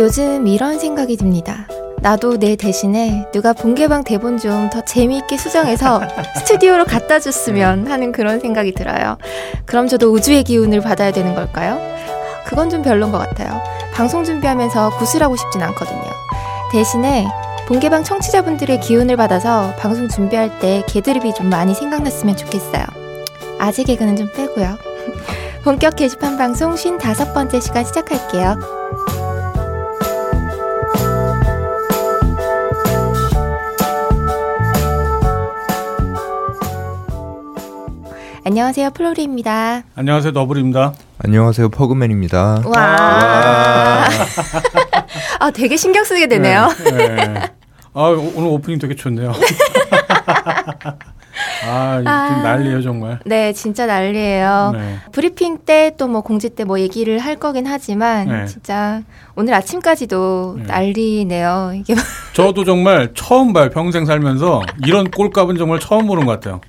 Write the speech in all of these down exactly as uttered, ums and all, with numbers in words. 요즘 이런 생각이 듭니다. 나도 내 대신에 누가 본개방 대본 좀 더 재미있게 수정해서 스튜디오로 갖다 줬으면 하는 그런 생각이 들어요. 그럼 저도 우주의 기운을 받아야 되는 걸까요? 그건 좀 별론 것 같아요. 방송 준비하면서 구슬하고 싶진 않거든요. 대신에 본개방 청취자분들의 기운을 받아서 방송 준비할 때 개드립이 좀 많이 생각났으면 좋겠어요. 아재 개그는 좀 빼고요. 본격 게시판 방송 오십오 번째 시간 시작할게요. 안녕하세요, 플로리입니다. 안녕하세요, 너블입니다. 안녕하세요, 퍼그맨입니다. 와, 와~ 아, 되게 신경 쓰게 되네요. 네, 네. 아, 오늘 오프닝 되게 좋네요. 아, 아 난리예요 정말. 네, 진짜 난리예요. 네. 브리핑 때 또 뭐 공지 때 뭐 얘기를 할 거긴 하지만 네. 진짜 오늘 아침까지도 네. 난리네요. 이게 저도 정말 처음 봐요. 평생 살면서 이런 꼴값은 정말 처음 보는 것 같아요.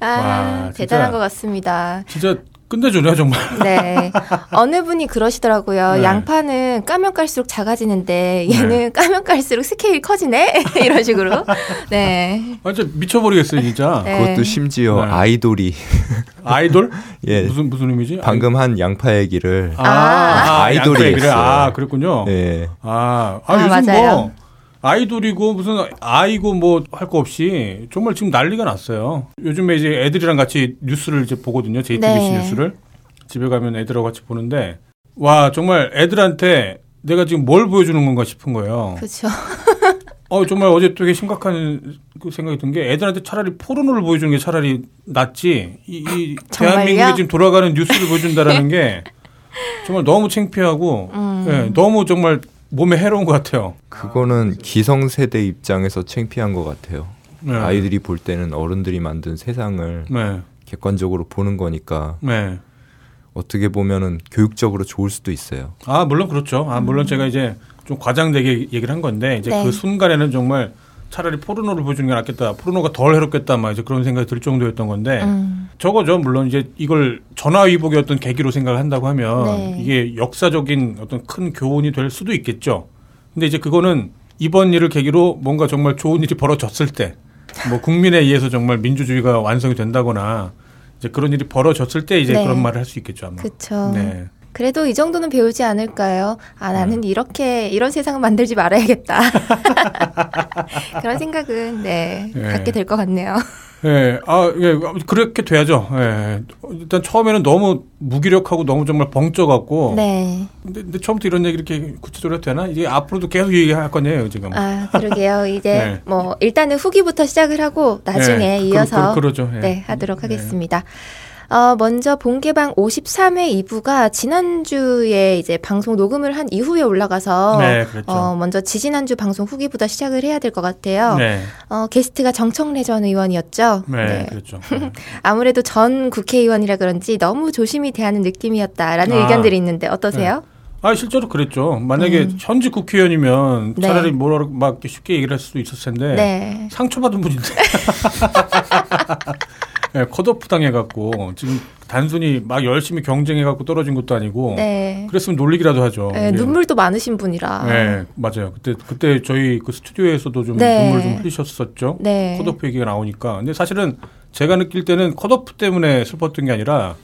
아, 와, 대단한 진짜, 것 같습니다. 진짜 끝내주네요 정말. 네, 어느 분이 그러시더라고요. 네. 양파는 까면 깔수록 작아지는데 얘는 네. 까면 깔수록 스케일이 커지네. 이런 식으로. 네. 아, 진짜 미쳐버리겠어요 진짜. 네. 그것도 심지어 네. 아이돌이. 아이돌? 예. 무슨 무슨 의미지? 방금 한 양파 얘기를. 아, 아, 아이돌이 양파 얘기를. 아, 그랬군요. 예. 아, 아, 아 요즘 맞아요. 뭐 아이돌이고 무슨 아이고 뭐 할 거 없이 정말 지금 난리가 났어요. 요즘에 이제 애들이랑 같이 뉴스를 이제 보거든요. 제이티비씨 네. 뉴스를. 집에 가면 애들하고 같이 보는데 와, 정말 애들한테 내가 지금 뭘 보여주는 건가 싶은 거예요. 그렇죠. 어, 정말 어제 되게 심각한 생각이 든 게 애들한테 차라리 포르노를 보여주는 게 차라리 낫지. 이, 이 대한민국에 지금 돌아가는 뉴스를 보여준다라는 게 정말 너무 창피하고 음. 네, 너무 정말 몸에 해로운 것 같아요. 그거는 기성세대 입장에서 창피한 것 같아요. 네. 아이들이 볼 때는 어른들이 만든 세상을 네. 객관적으로 보는 거니까 네. 어떻게 보면은 교육적으로 좋을 수도 있어요. 아, 물론 그렇죠. 아, 물론 음. 제가 이제 좀 과장되게 얘기를 한 건데 이제 네. 그 순간에는 정말 차라리 포르노를 보여주는 게 낫겠다. 포르노가 덜 해롭겠다. 막 이제 그런 생각이 들 정도였던 건데 음. 저거죠. 물론 이제 이걸 전화위복의 어떤 계기로 생각을 한다고 하면 네. 이게 역사적인 어떤 큰 교훈이 될 수도 있겠죠. 근데 이제 그거는 이번 일을 계기로 뭔가 정말 좋은 일이 벌어졌을 때 뭐 국민에 의해서 정말 민주주의가 완성이 된다거나 이제 그런 일이 벌어졌을 때 이제 네. 그런 말을 할 수 있겠죠. 아마. 그렇죠. 네. 그래도 이 정도는 배우지 않을까요? 아, 나는 이렇게 이런 세상을 만들지 말아야겠다. 그런 생각은 네, 네. 갖게 될 것 같네요. 네, 아, 예, 그렇게 돼야죠. 예. 일단 처음에는 너무 무기력하고 너무 정말 벙쪄갖고. 네. 근데, 근데 처음부터 이런 얘기 이렇게 구체적으로 해도 되나? 이게 앞으로도 계속 얘기할 거네요, 지금. 아, 그러게요. 이제 네. 뭐 일단은 후기부터 시작을 하고 나중에 네, 이어서 그, 그, 그러죠. 네. 네, 하도록 하겠습니다. 네. 어, 먼저 본개방 오십삼 회 이 부가 지난주에 이제 방송 녹음을 한 이후에 올라가서 네, 그렇죠. 어, 먼저 지지난주 방송 후기부터 시작을 해야 될 것 같아요. 네. 어, 게스트가 정청래 전 의원이었죠. 네, 네. 그렇죠. 아무래도 전 국회의원이라 그런지 너무 조심히 대하는 느낌이었다라는 아, 의견들이 있는데 어떠세요? 네. 아, 실제로 그랬죠. 만약에 음. 현직 국회의원이면 네. 차라리 뭐라고 막 쉽게 얘기를 할 수도 있었을 텐데 네. 상처받은 분인데. 네, 컷오프 당해갖고 지금 단순히 막 열심히 경쟁해갖고 떨어진 것도 아니고 네. 그랬으면 놀리기라도 하죠. 네, 눈물도 많으신 분이라. 네, 맞아요. 그때 그때 저희 그 스튜디오에서도 좀 네. 눈물을 좀 흘리셨었죠. 네. 컷오프 얘기가 나오니까. 근데 사실은 제가 느낄 때는 컷오프 때문에 슬펐던 게 아니라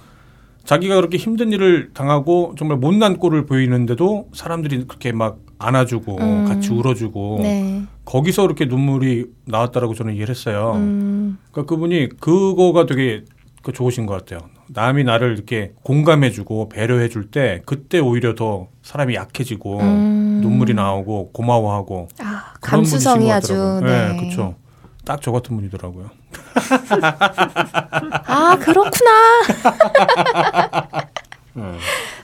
자기가 그렇게 힘든 일을 당하고 정말 못난 꼴을 보이는데도 사람들이 그렇게 막 안아주고 음. 같이 울어주고 네. 거기서 이렇게 눈물이 나왔다라고 저는 이해를 했어요. 음. 그러니까 그분이 그거가 되게 좋으신 것 같아요. 남이 나를 이렇게 공감해주고 배려해줄 때 그때 오히려 더 사람이 약해지고 음. 눈물이 나오고 고마워하고 아, 감수성이 아주 네, 네 그렇죠. 딱 저 같은 분이더라고요. 아, 그렇구나.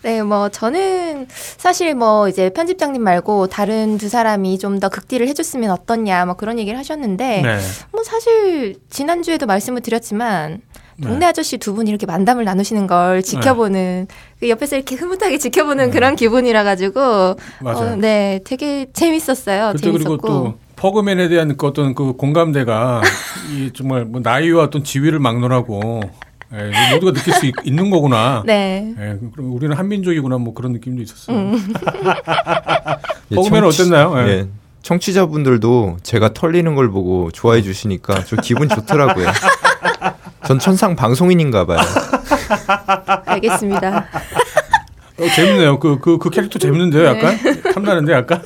네, 뭐 저는 사실 뭐 이제 편집장님 말고 다른 두 사람이 좀 더 극딜을 해줬으면 어떻냐, 뭐 그런 얘기를 하셨는데, 네. 뭐 사실 지난주에도 말씀을 드렸지만 동네 아저씨 두 분이 이렇게 만담을 나누시는 걸 지켜보는, 네. 그 옆에서 이렇게 흐뭇하게 지켜보는 네. 그런 기분이라 가지고, 어, 네, 되게 재밌었어요. 그때 재밌었고. 그리고 또 퍼그맨에 대한 그 어떤 그 공감대가 이 정말 뭐 나이와 어떤 지위를 막론하고. 예, 모두가 느낄 수 있, 있는 거구나. 네. 예, 그럼 우리는 한민족이구나 뭐 그런 느낌도 있었어요. 음. 먹으면 청취... 어땠나요? 네. 예. 청취자분들도 제가 털리는 걸 보고 좋아해 주시니까 저 기분 좋더라고요. 전 천상 방송인인가 봐요. 알겠습니다. 어, 재밌네요. 그, 그, 그 캐릭터 재밌는데요, 약간? 네. 탐나는데, 약간?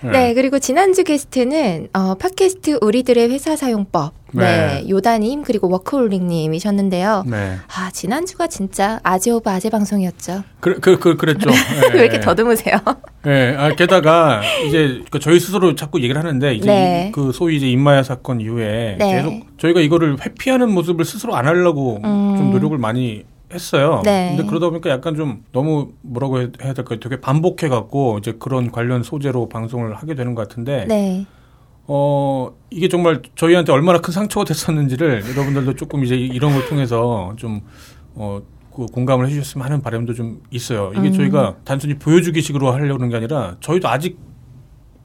네. 네, 그리고 지난주 게스트는, 어, 팟캐스트 우리들의 회사 사용법. 네. 네. 요다님, 그리고 워크홀릭님이셨는데요. 네. 아, 지난주가 진짜 아재 오빠 아재 방송이었죠. 그, 그, 그, 그랬죠. 네. 왜 이렇게 더듬으세요? 네. 아, 게다가, 이제, 그 저희 스스로 자꾸 얘기를 하는데, 이제, 네. 그, 소위 이제 임마야 사건 이후에, 네. 계속 저희가 이거를 회피하는 모습을 스스로 안 하려고 음. 좀 노력을 많이 했어요. 네. 근데 그러다 보니까 약간 좀 너무 뭐라고 해야 될까요? 되게 반복해 갖고 이제 그런 관련 소재로 방송을 하게 되는 것 같은데, 네. 어 이게 정말 저희한테 얼마나 큰 상처가 됐었는지를 여러분들도 조금 이제 이런 걸 통해서 좀 어 그 공감을 해주셨으면 하는 바람도 좀 있어요. 이게 음. 저희가 단순히 보여주기식으로 하려고 하는 게 아니라 저희도 아직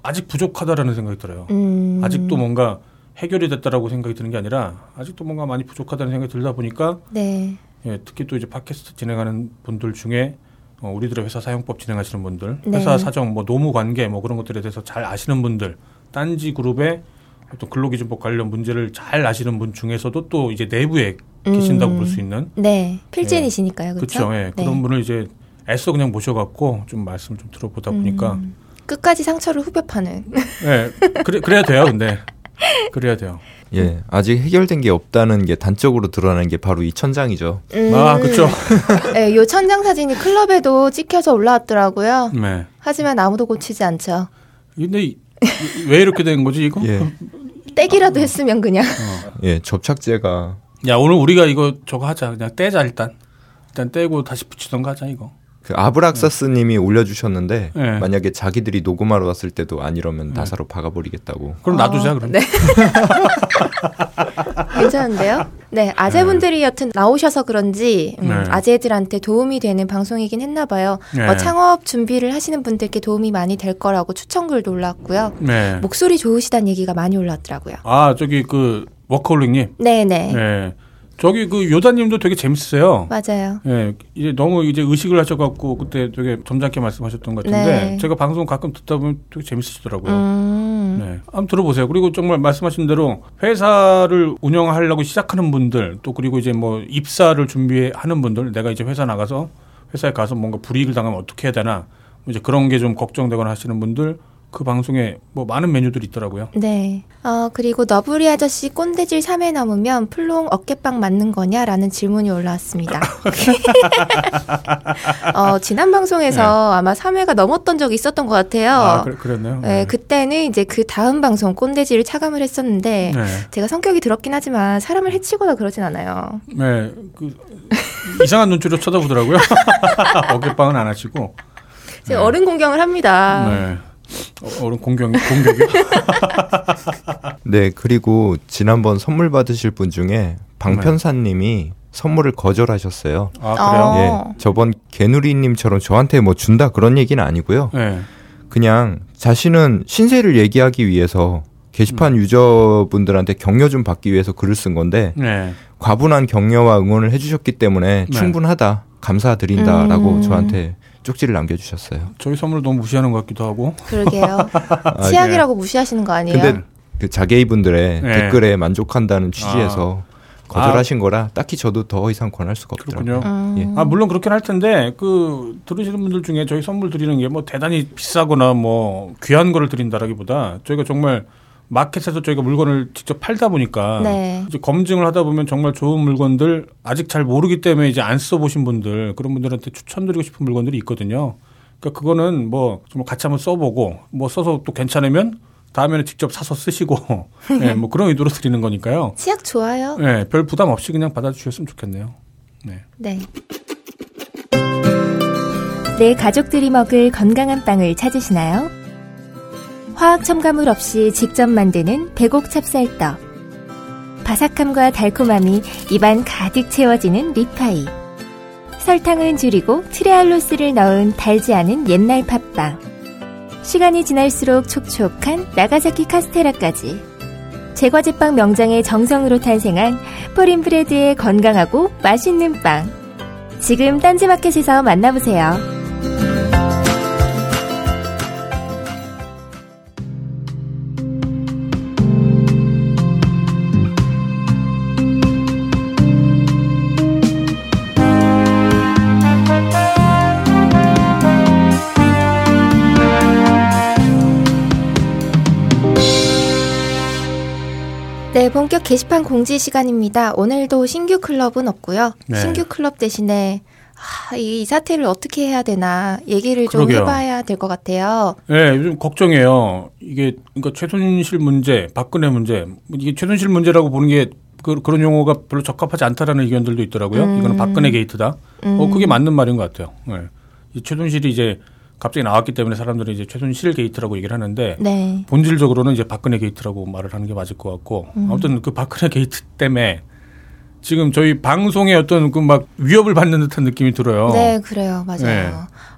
아직 부족하다라는 생각이 들어요. 음. 아직도 뭔가 해결이 됐다라고 생각이 드는 게 아니라 아직도 뭔가 많이 부족하다는 생각이 들다 보니까. 네. 예, 특히 또 이제 팟캐스트 진행하는 분들 중에 어, 우리들의 회사 사용법 진행하시는 분들, 네. 회사 사정, 뭐 노무 관계, 뭐 그런 것들에 대해서 잘 아시는 분들, 딴지 그룹의 어떤 근로기준법 관련 문제를 잘 아시는 분 중에서도 또 이제 내부에 음. 계신다고 볼 수 있는, 네, 필진이시니까요, 그렇죠. 그렇죠. 예, 네. 그런 분을 이제 애써 그냥 모셔갖고 좀 말씀 좀 들어보다 보니까 음. 끝까지 상처를 후벼 파는. 예, 그래 그래야 돼요, 근데. 그래야 돼요. 예, 아직 해결된 게 없다는 게 단적으로 드러나는 게 바로 이 천장이죠. 음, 아, 그렇죠. 네, 요 천장 사진이 클럽에도 찍혀서 올라왔더라고요. 네. 하지만 아무도 고치지 않죠. 근데 이, 왜 이렇게 된 거지 이거? 예. 떼기라도 아, 했으면 그냥. 어. 예, 접착제가. 야, 오늘 우리가 이거 저거 하자. 그냥 떼자 일단. 일단 떼고 다시 붙이던가 하자 이거. 그 아브락사스님이 네. 올려주셨는데 네. 만약에 자기들이 녹음하러 왔을 때도 안 이러면 네. 나사로 박아버리겠다고. 그럼 놔두자. 어, 그럼. 네. 괜찮은데요? 네, 아재분들이 네. 여튼 나오셔서 그런지 음, 네. 아재들한테 도움이 되는 방송이긴 했나 봐요. 네. 어, 창업 준비를 하시는 분들께 도움이 많이 될 거라고 추천글도 올랐고요. 네. 목소리 좋으시다는 얘기가 많이 올랐더라고요. 아, 저기 그 워커홀릭님? 네네. 네. 저기 그 요다님도 되게 재밌으세요. 맞아요. 예, 이제 너무 이제 의식을 하셔갖고 그때 되게 점잖게 말씀하셨던 것 같은데 네. 제가 방송 가끔 듣다 보면 되게 재밌으시더라고요. 음. 네, 한번 들어보세요. 그리고 정말 말씀하신 대로 회사를 운영하려고 시작하는 분들 또 그리고 이제 뭐 입사를 준비하는 분들 내가 이제 회사 나가서 회사에 가서 뭔가 불이익을 당하면 어떻게 해야 되나 이제 그런 게 좀 걱정되거나 하시는 분들. 그 방송에 뭐 많은 메뉴들이 있더라고요. 네. 어, 그리고 너부리 아저씨 꼰대질 삼 회 넘으면 플롱 어깨빵 맞는 거냐라는 질문이 올라왔습니다. 어, 지난 방송에서 네. 아마 삼 회가 넘었던 적이 있었던 것 같아요. 아, 그래, 그랬네요. 네, 네. 그때는 이제 그 다음 방송 꼰대질을 차감을 했었는데 네. 제가 성격이 더럽긴 하지만 사람을 해치거나 그러진 않아요. 네. 그, 이상한 눈초리로 쳐다보더라고요. 어깨빵은 안 하시고. 제가 네. 어른 공경을 합니다. 네. 어른 공격, 공격이요? 네, 그리고 지난번 선물 받으실 분 중에 방편사님이 선물을 거절하셨어요. 아, 그래요? 예, 저번 개누리님처럼 저한테 뭐 준다 그런 얘기는 아니고요. 네. 그냥 자신은 신세를 얘기하기 위해서 게시판 음. 유저분들한테 격려 좀 받기 위해서 글을 쓴 건데 네. 과분한 격려와 응원을 해주셨기 때문에 네. 충분하다, 감사드린다라고 음. 저한테 쪽지를 남겨주셨어요. 저희 선물을 너무 무시하는 것 같기도 하고. 그러게요. 아, 치약이라고 네. 무시하시는 거 아니에요? 근데 그 자개이분들의 네. 댓글에 만족한다는 취지에서 아. 거절하신 아. 거라 딱히 저도 더 이상 권할 수가 없더라고요. 그렇군요. 음. 예. 아, 물론 그렇긴 할 텐데 그 들으시는 분들 중에 저희 선물 드리는 게 뭐 대단히 비싸거나 뭐 귀한 거를 드린다라기보다 저희가 정말 마켓에서 저희가 물건을 직접 팔다 보니까 네. 이제 검증을 하다 보면 정말 좋은 물건들 아직 잘 모르기 때문에 이제 안 써보신 분들 그런 분들한테 추천드리고 싶은 물건들이 있거든요. 그러니까 그거는 뭐 정말 같이 한번 써보고 뭐 써서 또 괜찮으면 다음에는 직접 사서 쓰시고 네, 뭐 그런 의도로 드리는 거니까요. 치약 좋아요. 네, 별 부담 없이 그냥 받아주셨으면 좋겠네요. 네. 네. 내 가족들이 먹을 건강한 빵을 찾으시나요? 화학 첨가물 없이 직접 만드는 백옥 찹쌀떡, 바삭함과 달콤함이 입안 가득 채워지는 립파이, 설탕은 줄이고 트레알로스를 넣은 달지 않은 옛날 팥빵, 시간이 지날수록 촉촉한 나가사키 카스테라까지 제과제빵 명장의 정성으로 탄생한 포린브레드의 건강하고 맛있는 빵, 지금 딴지마켓에서 만나보세요. 본격 게시판 공지 시간입니다. 오늘도 신규 클럽은 없고요. 네. 신규 클럽 대신에 아, 이 사태를 어떻게 해야 되나 얘기를 좀 그러게요. 해봐야 될 것 같아요. 네, 요즘 걱정이에요. 이게 그러니까 최순실 문제, 박근혜 문제, 이게 최순실 문제라고 보는 게 그, 그런 용어가 별로 적합하지 않다라는 의견들도 있더라고요. 음. 이거는 박근혜 게이트다. 음. 어, 그게 맞는 말인 것 같아요. 네. 이 최순실이 이제 갑자기 나왔기 때문에 사람들이 이제 최순실 게이트라고 얘기를 하는데 네. 본질적으로는 이제 박근혜 게이트라고 말을 하는 게 맞을 것 같고 음. 아무튼 그 박근혜 게이트 때문에. 지금 저희 방송에 어떤 그 막 위협을 받는 듯한 느낌이 들어요. 네, 그래요. 맞아요. 네.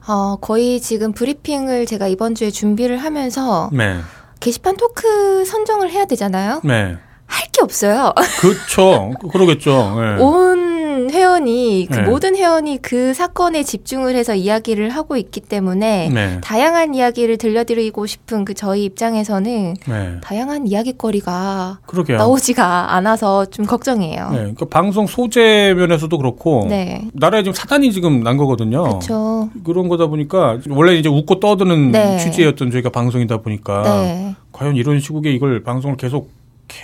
어, 거의 지금 브리핑을 제가 이번 주에 준비를 하면서 네. 게시판 토크 선정을 해야 되잖아요. 네. 할 게 없어요. 그렇죠. 그러겠죠. 네. 온 회원이, 그 네. 모든 회원이 그 사건에 집중을 해서 이야기를 하고 있기 때문에 네. 다양한 이야기를 들려드리고 싶은 그 저희 입장에서는 네. 다양한 이야기거리가 그러게요. 나오지가 않아서 좀 걱정이에요. 네. 그러니까 방송 소재 면에서도 그렇고 네. 나라에 지금 사단이 지금 난 거거든요. 그렇죠. 그런 거다 보니까 원래 이제 웃고 떠드는 네. 취지였던 저희가 방송이다 보니까 네. 과연 이런 시국에 이걸 방송을 계속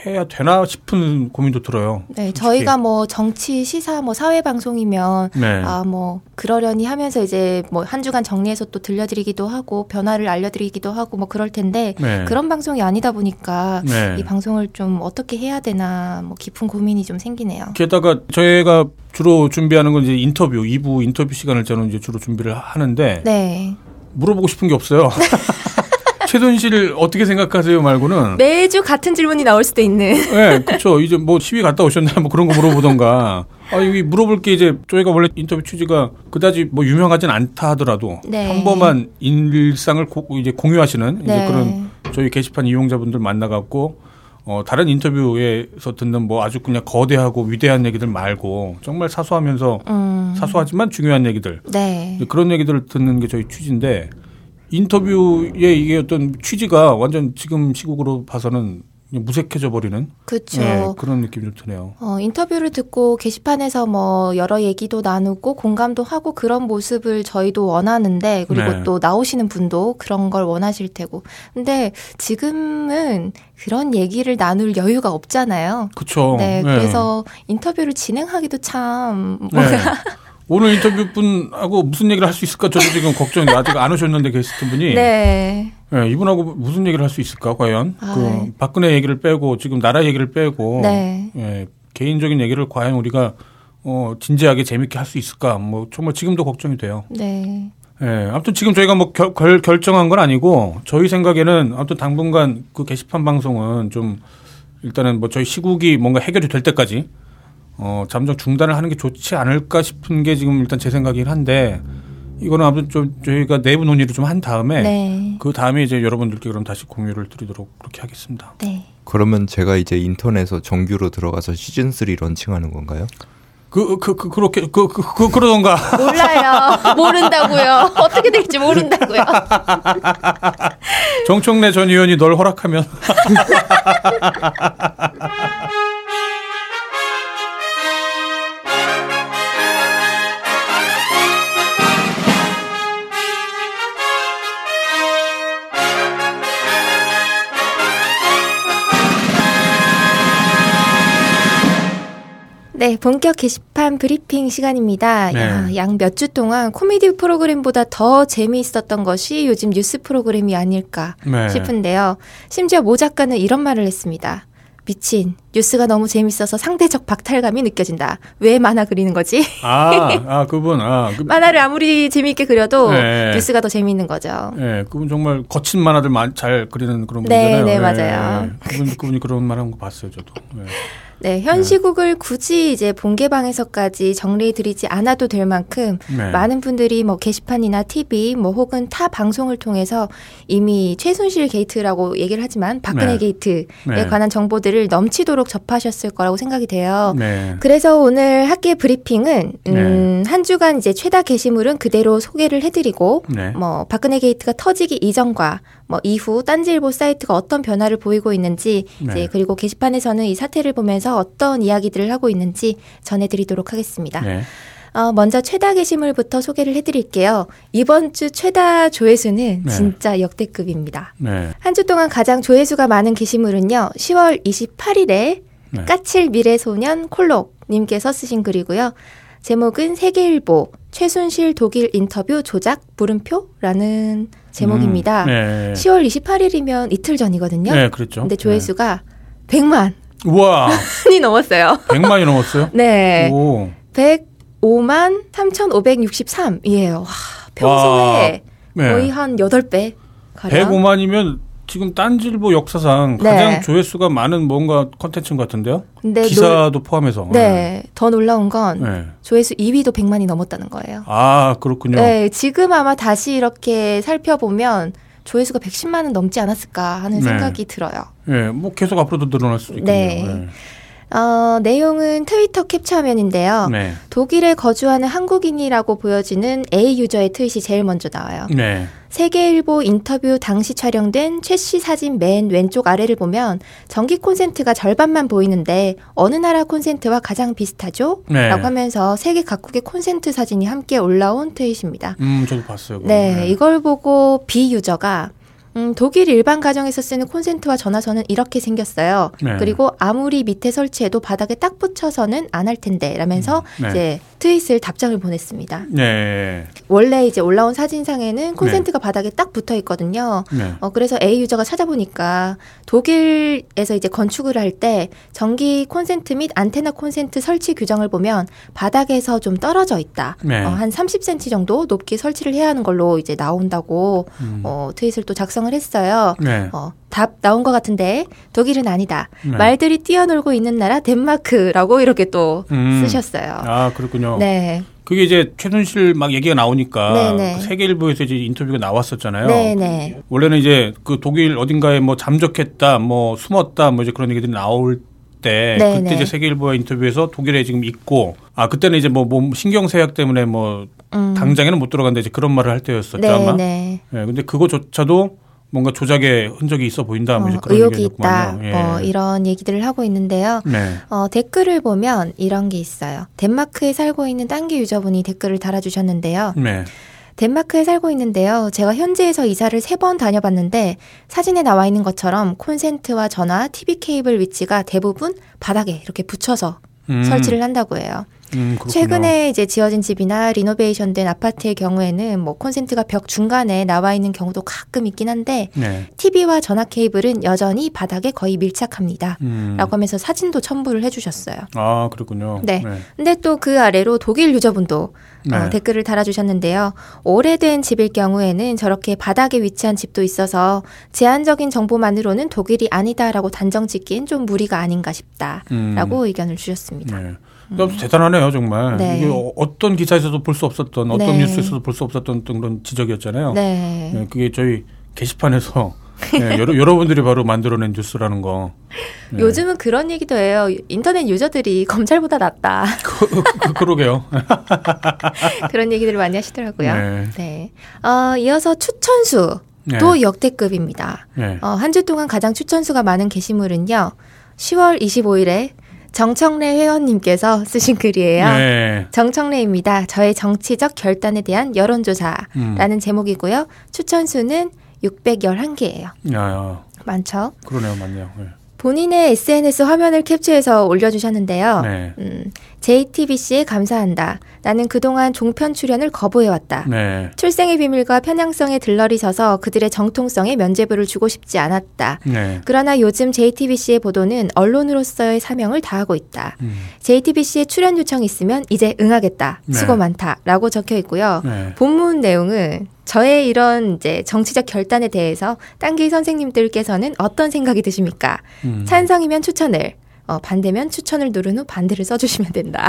해야 되나 싶은 고민도 들어요. 네, 솔직히. 저희가 뭐 정치, 시사, 뭐 사회 방송이면 네. 아, 뭐 그러려니 하면서 이제 뭐 한 주간 정리해서 또 들려드리기도 하고 변화를 알려드리기도 하고 뭐 그럴 텐데 네. 그런 방송이 아니다 보니까 네. 이 방송을 좀 어떻게 해야 되나 뭐 깊은 고민이 좀 생기네요. 게다가 저희가 주로 준비하는 건 이제 인터뷰, 이 부 인터뷰 시간을 저는 이제 주로 준비를 하는데 네. 물어보고 싶은 게 없어요. 최순실 어떻게 생각하세요 말고는 매주 같은 질문이 나올 수도 있는. 네, 그렇죠. 이제 뭐 시위 갔다 오셨나요? 뭐 그런 거 물어보던가. 아, 여기 물어볼 게 이제 저희가 원래 인터뷰 취지가 그다지 뭐 유명하진 않다 하더라도 네. 평범한 일상을 고, 이제 공유하시는 네. 이제 그런 저희 게시판 이용자분들 만나갖고 어, 다른 인터뷰에서 듣는 뭐 아주 그냥 거대하고 위대한 얘기들 말고 정말 사소하면서 음. 사소하지만 중요한 얘기들 네. 그런 얘기들을 듣는 게 저희 취지인데. 인터뷰의 이게 어떤 취지가 완전 지금 시국으로 봐서는 무색해져 버리는 그렇죠. 네, 그런 느낌이 좀 드네요. 어, 인터뷰를 듣고 게시판에서 뭐 여러 얘기도 나누고 공감도 하고 그런 모습을 저희도 원하는데 그리고 네. 또 나오시는 분도 그런 걸 원하실 테고. 근데 지금은 그런 얘기를 나눌 여유가 없잖아요. 그렇죠. 네, 그래서 네. 인터뷰를 진행하기도 참 뭔가. 네. 오늘 인터뷰분하고 무슨 얘기를 할 수 있을까? 저도 지금 걱정이 아직 안 오셨는데 게스트분이. 네. 네. 이분하고 무슨 얘기를 할 수 있을까? 과연. 아, 그 박근혜 얘기를 빼고 지금 나라 얘기를 빼고 네. 네. 개인적인 얘기를 과연 우리가 어, 진지하게 재밌게 할 수 있을까? 뭐 정말 지금도 걱정이 돼요. 네. 네. 아무튼 지금 저희가 뭐 결, 결, 결정한 건 아니고 저희 생각에는 아무튼 당분간 그 게시판 방송은 좀 일단은 뭐 저희 시국이 뭔가 해결이 될 때까지 어, 잠정 중단을 하는 게 좋지 않을까 싶은 게 지금 일단 제 생각이긴 한데 이거는 아무튼 좀 저희가 내부 논의를 좀 한 다음에 네. 그 다음에 이제 여러분들께 그럼 다시 공유를 드리도록 그렇게 하겠습니다. 네. 그러면 제가 이제 인턴에서 정규로 들어가서 시즌 삼 런칭하는 건가요? 그, 그, 그, 그렇게, 그, 그, 그, 그러던가. 몰라요. 모른다고요. 어떻게 될지 모른다고요. 정청래 전 의원이 널 허락하면. 네, 본격 게시판 브리핑 시간입니다. 네. 양 몇 주 동안 코미디 프로그램보다 더 재미있었던 것이 요즘 뉴스 프로그램이 아닐까 네. 싶은데요. 심지어 모 작가는 이런 말을 했습니다. 미친, 뉴스가 너무 재밌어서 상대적 박탈감이 느껴진다. 왜 만화 그리는 거지? 아, 아 그분. 아, 그, 만화를 아무리 재미있게 그려도 네. 뉴스가 더 재미있는 거죠. 네, 그분 정말 거친 만화들 잘 그리는 그런 분이잖아요. 네, 네, 맞아요. 네, 네. 그분, 그분이 그런 말 한 거 봤어요, 저도. 네. 네, 현 시국을 네. 굳이 이제 본개방에서까지 정리해드리지 않아도 될 만큼 네. 많은 분들이 뭐 게시판이나 티비 뭐 혹은 타 방송을 통해서 이미 최순실 게이트라고 얘기를 하지만 박근혜 네. 게이트에 네. 관한 정보들을 넘치도록 접하셨을 거라고 생각이 돼요. 네. 그래서 오늘 학계 브리핑은 음, 네. 한 주간 이제 최다 게시물은 그대로 소개를 해드리고 네. 뭐 박근혜 게이트가 터지기 이전과 뭐 이후 딴지일보 사이트가 어떤 변화를 보이고 있는지 네. 이제 그리고 게시판에서는 이 사태를 보면서 어떤 이야기들을 하고 있는지 전해드리도록 하겠습니다. 네. 어, 먼저 최다 게시물부터 소개를 해드릴게요. 이번 주 최다 조회수는 네. 진짜 역대급입니다. 네. 한 주 동안 가장 조회수가 많은 게시물은요. 시월 이십팔일에 네. 까칠 미래소년 콜록님께서 쓰신 글이고요. 제목은 세계일보 최순실 독일 인터뷰 조작 물음표라는 제목입니다. 음, 네. 시월 이십팔일이면 이틀 전이거든요. 네, 그렇죠. 근데 조회수가 네. 백만. 우와. 이 넘었어요. 백만이 넘었어요? 네. 오. 백오만 삼천오백육십삼이에요. 와, 평소에 와, 거의 네. 한 여덟 배 가량. 백오만이면 지금 딴지일보 역사상 가장 네. 조회수가 많은 뭔가 컨텐츠인 것 같은데요? 기사도 놀... 포함해서. 네. 네. 더 놀라운 건 네. 조회수 이 위도 백만이 넘었다는 거예요. 아, 그렇군요. 네. 지금 아마 다시 이렇게 살펴보면 조회수가 백십만은 넘지 않았을까 하는 네. 생각이 들어요. 네. 뭐 계속 앞으로도 늘어날 수도 있겠네요. 네. 네. 어, 내용은 트위터 캡처화면인데요. 네. 독일에 거주하는 한국인이라고 보여지는 A 유저의 트윗이 제일 먼저 나와요. 네. 세계일보 인터뷰 당시 촬영된 최 씨 사진 맨 왼쪽 아래를 보면 전기 콘센트가 절반만 보이는데 어느 나라 콘센트와 가장 비슷하죠? 네. 라고 하면서 세계 각국의 콘센트 사진이 함께 올라온 트윗입니다. 음, 저도 봤어요. 네, 네, 이걸 보고 B 유저가 음, 독일 일반 가정에서 쓰는 콘센트와 전화선은 이렇게 생겼어요. 네. 그리고 아무리 밑에 설치해도 바닥에 딱 붙여서는 안 할 텐데 라면서 네. 이제 트윗을 답장을 보냈습니다. 네. 원래 이제 올라온 사진상에는 콘센트가 네. 바닥에 딱 붙어 있거든요. 네. 어, 그래서 A 유저가 찾아보니까 독일에서 이제 건축을 할 때 전기 콘센트 및 안테나 콘센트 설치 규정을 보면 바닥에서 좀 떨어져 있다. 네. 어, 한 삼십 센티미터 정도 높게 설치를 해야 하는 걸로 이제 나온다고 음. 어, 트윗을 또 작성 했어요. 네. 어, 답 나온 것 같은데 독일은 아니다. 네. 말들이 뛰어놀고 있는 나라 덴마크라고 이렇게 또 음. 쓰셨어요. 아, 그렇군요. 네. 그게 이제 최순실 막 얘기가 나오니까 그 세계일보에서 이제 인터뷰가 나왔었잖아요. 네네. 원래는 이제 그 독일 어딘가에 뭐 잠적했다, 뭐 숨었다, 뭐 이제 그런 얘기들이 나올 때 네네. 그때 이제 세계일보와 인터뷰에서 독일에 지금 있고 아 그때는 이제 뭐 몸 신경 세약 때문에 뭐 음. 당장에는 못 들어간다 이제 그런 말을 할 때였었죠 아마. 네. 근데 그거조차도 뭔가 조작의 흔적이 있어 보인다. 뭐 어, 그런 의혹이 있다. 예. 뭐 이런 얘기들을 하고 있는데요. 네. 어, 댓글을 보면 이런 게 있어요. 덴마크에 살고 있는 딴기 유저분이 댓글을 달아주셨는데요. 네. 덴마크에 살고 있는데요. 제가 현지에서 이사를 세 번 다녀봤는데 사진에 나와 있는 것처럼 콘센트와 전화, 티비 케이블 위치가 대부분 바닥에 이렇게 붙여서 음. 설치를 한다고 해요. 음, 최근에 이제 지어진 집이나 리노베이션된 아파트의 경우에는 뭐 콘센트가 벽 중간에 나와 있는 경우도 가끔 있긴 한데 네. 티비와 전화 케이블은 여전히 바닥에 거의 밀착합니다. 음. 라고 하면서 사진도 첨부를 해주셨어요. 아, 그렇군요. 네. 네. 근데 또 그 아래로 독일 유저분도 네. 어, 댓글을 달아주셨는데요. 오래된 집일 경우에는 저렇게 바닥에 위치한 집도 있어서 제한적인 정보만으로는 독일이 아니다라고 단정짓기엔 좀 무리가 아닌가 싶다라고 음. 의견을 주셨습니다. 네. 음. 대단하네요, 정말. 네. 이게 어떤 기사에서도 볼 수 없었던, 어떤 네. 뉴스에서도 볼 수 없었던 그런 지적이었잖아요. 네. 네, 그게 저희 게시판에서 네, 여러, 여러분들이 바로 만들어낸 뉴스라는 거. 네. 요즘은 그런 얘기도 해요. 인터넷 유저들이 검찰보다 낫다. 그러게요. 그런 얘기들을 많이 하시더라고요. 네. 네. 어, 이어서 추천수 또 네. 역대급입니다. 네. 어, 한 주 동안 가장 추천수가 많은 게시물은요. 시월 이십오일에 정청래 회원님께서 쓰신 글이에요. 네. 정청래입니다. 저의 정치적 결단에 대한 여론조사라는 음. 제목이고요. 추천수는 육백십일 개예요. 야야. 많죠? 그러네요. 맞네요. 네. 본인의 에스엔에스 화면을 캡처해서 올려주셨는데요. 네. 음, 제이티비씨에 감사한다. 나는 그동안 종편 출연을 거부해왔다. 네. 출생의 비밀과 편향성에 들러리 서서 그들의 정통성에 면죄부를 주고 싶지 않았다. 네. 그러나 요즘 제이티비씨의 보도는 언론으로서의 사명을 다하고 있다. 음. 제이티비씨에 출연 요청이 있으면 이제 응하겠다. 네. 수고 많다. 라고 적혀 있고요. 네. 본문 내용은 저의 이런 이제 정치적 결단에 대해서 딴기 선생님들께서는 어떤 생각이 드십니까? 음. 찬성이면 추천을, 어, 반대면 추천을 누른 후 반대를 써주시면 된다.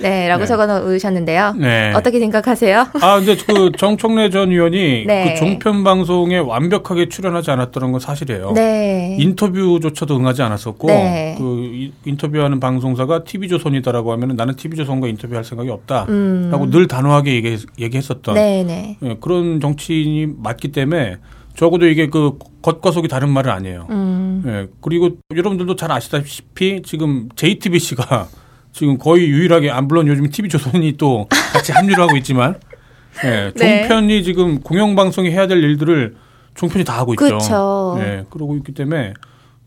네, 라고 네. 적어 놓으셨는데요. 네. 어떻게 생각하세요? 아, 근데 그 정청래 전 의원이 네. 그 종편 방송에 완벽하게 출연하지 않았던 건 사실이에요. 네. 인터뷰조차도 응하지 않았었고, 네. 그 인터뷰하는 방송사가 티비조선이다라고 하면 나는 티비조선과 인터뷰할 생각이 없다. 음. 라고 늘 단호하게 얘기, 얘기했었던 네, 네. 네, 그런 정치인이 맞기 때문에 적어도 이게 그 겉과 속이 다른 말은 아니에요. 음. 예, 그리고 여러분들도 잘 아시다시피 지금 제이티비씨가 지금 거의 유일하게, 아, 물론 요즘 티비조선이 또 같이 합류를 하고 있지만, 예, 종편이 네. 지금 공영방송이 해야 될 일들을 종편이 다 하고 있죠. 그렇죠. 예, 그러고 있기 때문에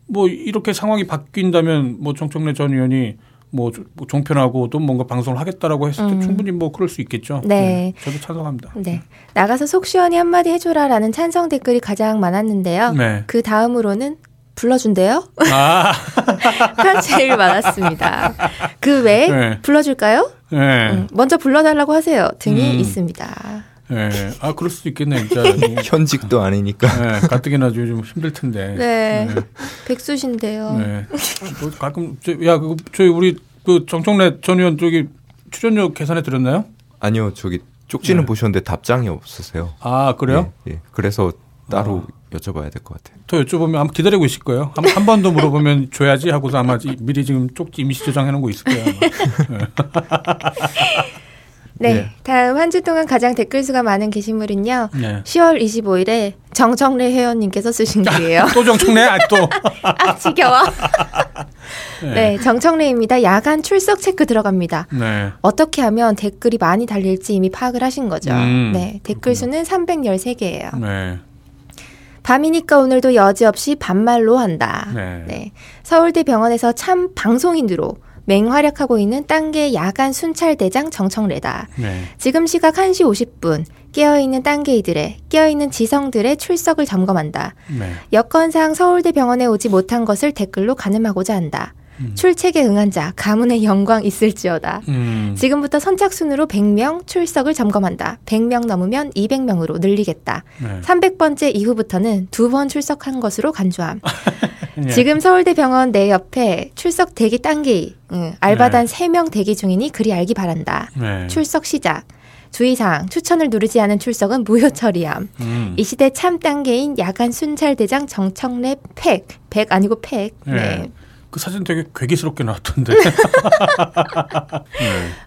뭐 이렇게 상황이 바뀐다면 뭐 정청래 전 의원이 뭐 종편하고도 뭔가 방송을 하겠다라고 했을 때 음. 충분히 뭐 그럴 수 있겠죠. 네. 네 저도 찬성합니다. 네. 네. 나가서 속 시원히 한마디 해줘라라는 찬성 댓글이 가장 많았는데요. 네. 그 다음으로는 불러준대요. 아. 제일 많았습니다. 그 외에 네. 불러줄까요? 네. 음, 먼저 불러달라고 하세요 등이 음. 있습니다. 네. 아 그럴 수도 있겠네. 진짜. 현직도 아니니까. 네. 가뜩이나 요즘 힘들 텐데. 네. 네. 백수신데요. 네. 뭐 가끔 저, 야 그거 저희 우리 그 정청래 전 의원 저기 출연료 계산해 드렸나요? 아니요. 저기 쪽지는 네. 보셨는데 답장이 없으세요. 아 그래요? 예. 예. 그래서 따로. 아. 여쭤봐야 될 것 같아요. 또 여쭤보면 아마 기다리고 있을 거예요. 한, 한 번도 물어보면 줘야지 하고서 아마 미리 지금 쪽지 임시 저장해놓은 거 있을 거예요. 네. 네. 다음 한 주 동안 가장 댓글 수가 많은 게시물은요. 네. 시월 이십오일에 정청래 회원님께서 쓰신 글이에요. 아, 또 정청래? 아, 또. 아, 지겨워. 네. 네. 정청래입니다. 야간 출석 체크 들어갑니다. 네. 어떻게 하면 댓글이 많이 달릴지 이미 파악을 하신 거죠. 음, 네. 댓글 그렇군요. 수는 삼백십삼개예요. 네. 밤이니까 오늘도 여지없이 반말로 한다. 네. 네. 서울대 병원에서 참 방송인으로 맹활약하고 있는 딴게 야간 순찰대장 정청래다. 네. 지금 시각 한시 오십분 깨어있는 딴게이들의 깨어있는 지성들의 출석을 점검한다. 네. 여건상 서울대 병원에 오지 못한 것을 댓글로 가늠하고자 한다. 음. 출첵에 응한 자 가문의 영광 있을지어다. 음. 지금부터 선착순으로 백명 출석을 점검한다. 백명 넘으면 이백명으로 늘리겠다. 네. 삼백번째 이후부터는 두 번 출석한 것으로 간주함. 네. 지금 서울대병원 내 옆에 출석 대기 딴게이 응, 알바단 네. 세명 대기 중이니 그리 알기 바란다. 네. 출석 시작. 주의사항 추천을 누르지 않은 출석은 무효 처리함. 음. 이 시대 참 딴게인 야간 순찰대장 정청래 팩. 백 아니고 팩. 네. 네. 그 사진 되게 괴기스럽게 나왔던데. 네.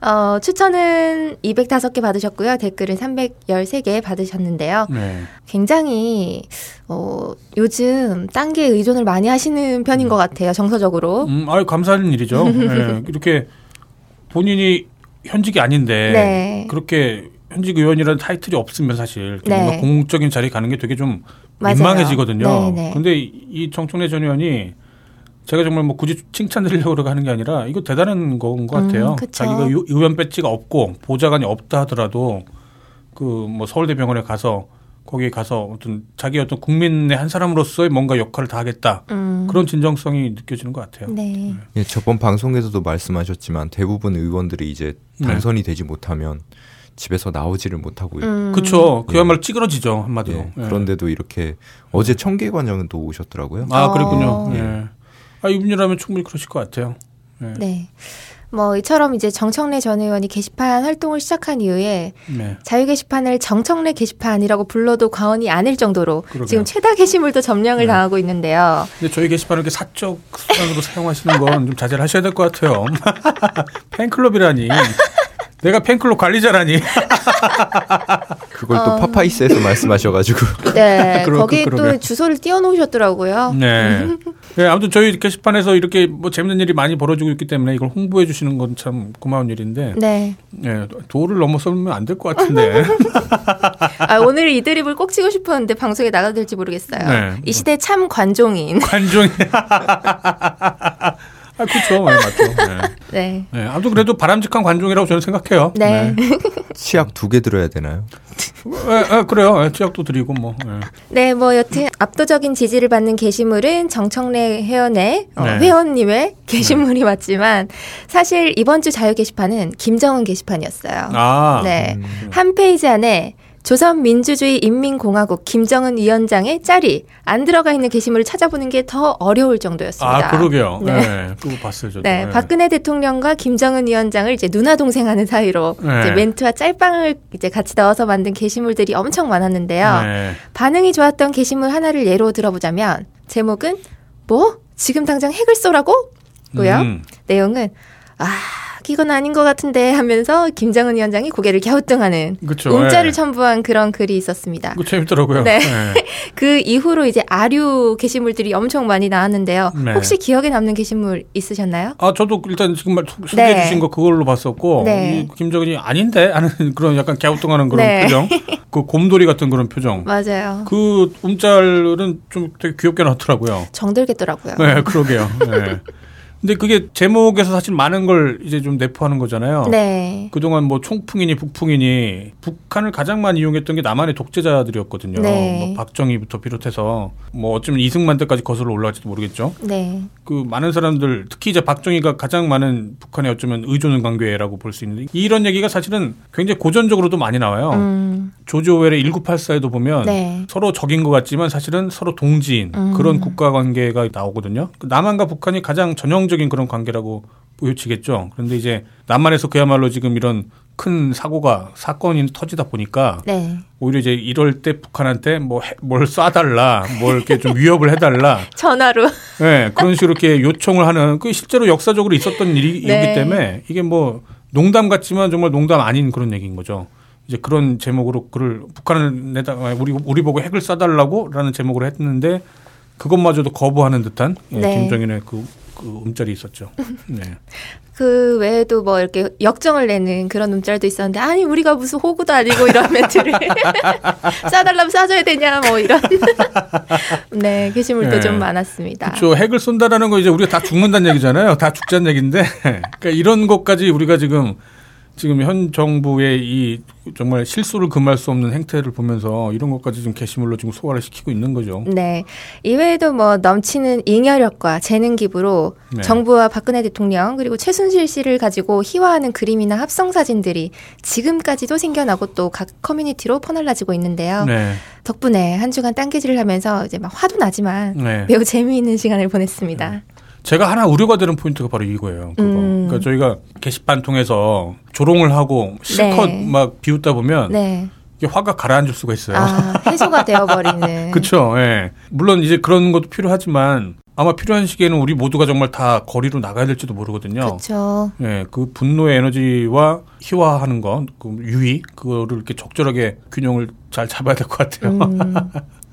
어, 추천은 이백오개 받으셨고요. 댓글은 삼백십삼개 받으셨는데요. 네. 굉장히 어, 요즘 딴게 의존을 많이 하시는 편인 것 같아요. 정서적으로. 음, 아유, 감사한 일이죠. 네. 이렇게 본인이 현직이 아닌데 네. 그렇게 현직 의원이라는 타이틀이 없으면 사실 좀 네. 공적인 자리에 가는 게 되게 좀 맞아요. 민망해지거든요. 그런데 이 정청래 전 의원이 제가 정말 뭐 굳이 칭찬드리려고 하는 게 아니라 이거 대단한 건 것 같아요. 음, 자기가 의원 배지가 없고 보좌관이 없다 하더라도 그 뭐 서울대병원에 가서 거기에 가서 어떤 자기 어떤 국민의 한 사람으로서의 뭔가 역할을 다하겠다. 음. 그런 진정성이 느껴지는 것 같아요. 네. 네. 예, 저번 방송에서도 말씀하셨지만 대부분 의원들이 이제 당선이 네. 되지 못하면 집에서 나오지를 못하고요. 음. 그렇죠. 그야말로 예. 찌그러지죠. 한마디로. 예. 예. 그런데도 이렇게 어제 청계관장도 오셨더라고요. 아 그랬군요. 예. 예. 아, 이분이라면 충분히 그러실 것 같아요. 네. 네. 뭐, 이처럼 이제 정청래 전 의원이 게시판 활동을 시작한 이후에 네. 자유 게시판을 정청래 게시판이라고 불러도 과언이 아닐 정도로 그러게요. 지금 최다 게시물도 점령을 네. 당하고 있는데요. 근데 저희 게시판을 이렇게 사적 수단으로 사용하시는 건 좀 자제를 하셔야 될 것 같아요. 팬클럽이라니. 내가 팬클럽 관리자라니. 그걸 또 어... 파파이스에서 말씀하셔가지고. 네. 그러, 거기에 그, 또 주소를 띄워놓으셨더라고요. 네. 네. 아무튼 저희 게시판에서 이렇게 뭐 재밌는 일이 많이 벌어지고 있기 때문에 이걸 홍보해 주시는 건 참 고마운 일인데. 네. 네. 도를 넘어서면 안 될 것 같은데. 아, 오늘 이 드립을 꼭 치고 싶었는데 방송에 나가도 될지 모르겠어요. 네. 이 시대 참 관종인. 관종인. 아, 그렇죠. 네, 맞죠. 네. 네. 네. 아무튼 그래도 바람직한 관종이라고 저는 생각해요. 네. 네. 치약 두 개 들어야 되나요? 에, 에, 그래요. 에, 치약도 드리고 뭐. 에. 네. 뭐 여튼 압도적인 지지를 받는 게시물은 정청래 회원의 어, 네. 회원님의 게시물이 네. 맞지만 사실 이번 주 자유 게시판은 김정은 게시판이었어요. 아. 네. 음. 한 페이지 안에 조선민주주의인민공화국 김정은 위원장의 짤이 안 들어가 있는 게시물을 찾아보는 게 더 어려울 정도였습니다. 아, 그러게요. 네. 네. 그거 봤어요, 저도. 네. 네. 박근혜 대통령과 김정은 위원장을 이제 누나 동생 하는 사이로 네. 이제 멘트와 짤방을 이제 같이 넣어서 만든 게시물들이 엄청 많았는데요. 네. 반응이 좋았던 게시물 하나를 예로 들어보자면 제목은 뭐? 지금 당장 핵을 쏘라고? 고요. 음. 내용은 아, 이건 아닌 것 같은데 하면서 김정은 위원장이 고개를 갸우뚱하는 그쵸, 움짤을 네. 첨부한 그런 글이 있었습니다. 그거 재밌더라고요. 네. 네. 그 이후로 이제 아류 게시물들이 엄청 많이 나왔는데요. 네. 혹시 기억에 남는 게시물 있으셨나요? 아 저도 일단 지금 소개해 네. 주신 거 그걸로 봤었고 네. 이 김정은이 아닌데 하는 그런 약간 갸우뚱하는 그런 네. 표정. 그 곰돌이 같은 그런 표정. 맞아요. 그 움짤은 좀 되게 귀엽게 나왔더라고요. 정들겠더라고요. 네, 그러게요. 네. 근데 그게 제목에서 사실 많은 걸 이제 좀 내포하는 거잖아요. 네. 그동안 뭐 총풍이니 북풍이니 북한을 가장 많이 이용했던 게 남한의 독재자들이었거든요. 네. 뭐 박정희부터 비롯해서 뭐 어쩌면 이승만 때까지 거슬러 올라갈지도 모르겠죠. 네. 그 많은 사람들 특히 이제 박정희가 가장 많은 북한의 어쩌면 의존 관계라고 볼 수 있는데 이런 얘기가 사실은 굉장히 고전적으로도 많이 나와요. 음. 조지 오웰의 천구백팔십사에도 보면 네. 서로 적인 것 같지만 사실은 서로 동지인 음. 그런 국가 관계가 나오거든요. 남한과 북한이 가장 전형 적인 그런 관계라고 보여지겠죠. 그런데 이제 남한에서 그야말로 지금 이런 큰 사고가 사건이 터지다 보니까 네. 오히려 이제 이럴 때 북한한테 뭐 뭘 쏴달라, 뭘 이렇게 좀 위협을 해달라 전화로 네 그런 식으로 이렇게 요청을 하는 그 실제로 역사적으로 있었던 일이기 네. 때문에 이게 뭐 농담 같지만 정말 농담 아닌 그런 얘기인 거죠. 이제 그런 제목으로 글을 북한을 내다가 우리 우리 보고 핵을 쏴달라고라는 제목으로 했는데 그것마저도 거부하는 듯한 네. 네, 김정인의 그. 그 음짤이 있었죠. 네. 그 외에도 뭐 이렇게 역정을 내는 그런 음짤도 있었는데 아니 우리가 무슨 호구도 아니고 이런 멘트를 쏴달라면 쏴줘야 되냐 뭐 이런 네 게시물도 네. 좀 많았습니다. 그렇죠. 핵을 쏜다라는 거 이제 우리가 다 죽는다는 얘기잖아요. 다 죽자는 얘기인데 그러니까 이런 것까지 우리가 지금 지금 현 정부의 이 정말 실수를 금할 수 없는 행태를 보면서 이런 것까지 지금 게시물로 지금 소화를 시키고 있는 거죠. 네. 이외에도 뭐 넘치는 잉여력과 재능 기부로 네. 정부와 박근혜 대통령 그리고 최순실 씨를 가지고 희화하는 그림이나 합성 사진들이 지금까지도 생겨나고 또 각 커뮤니티로 퍼날라지고 있는데요. 네. 덕분에 한 주간 딴개질을 하면서 이제 막 화도 나지만 네. 매우 재미있는 시간을 보냈습니다. 네. 제가 하나 우려가 되는 포인트가 바로 이거예요. 그거. 음. 그러니까 저희가 게시판 통해서 조롱을 하고 실컷 네. 막 비웃다 보면 네. 이게 화가 가라앉을 수가 있어요. 아, 해소가 되어버리는. 그렇죠. 예. 물론 이제 그런 것도 필요하지만 아마 필요한 시기에는 우리 모두가 정말 다 거리로 나가야 될지도 모르거든요. 그렇죠. 예, 그 분노의 에너지와 희화하는 것, 그 유의, 그거를 이렇게 적절하게 균형을 잘 잡아야 될 것 같아요. 음.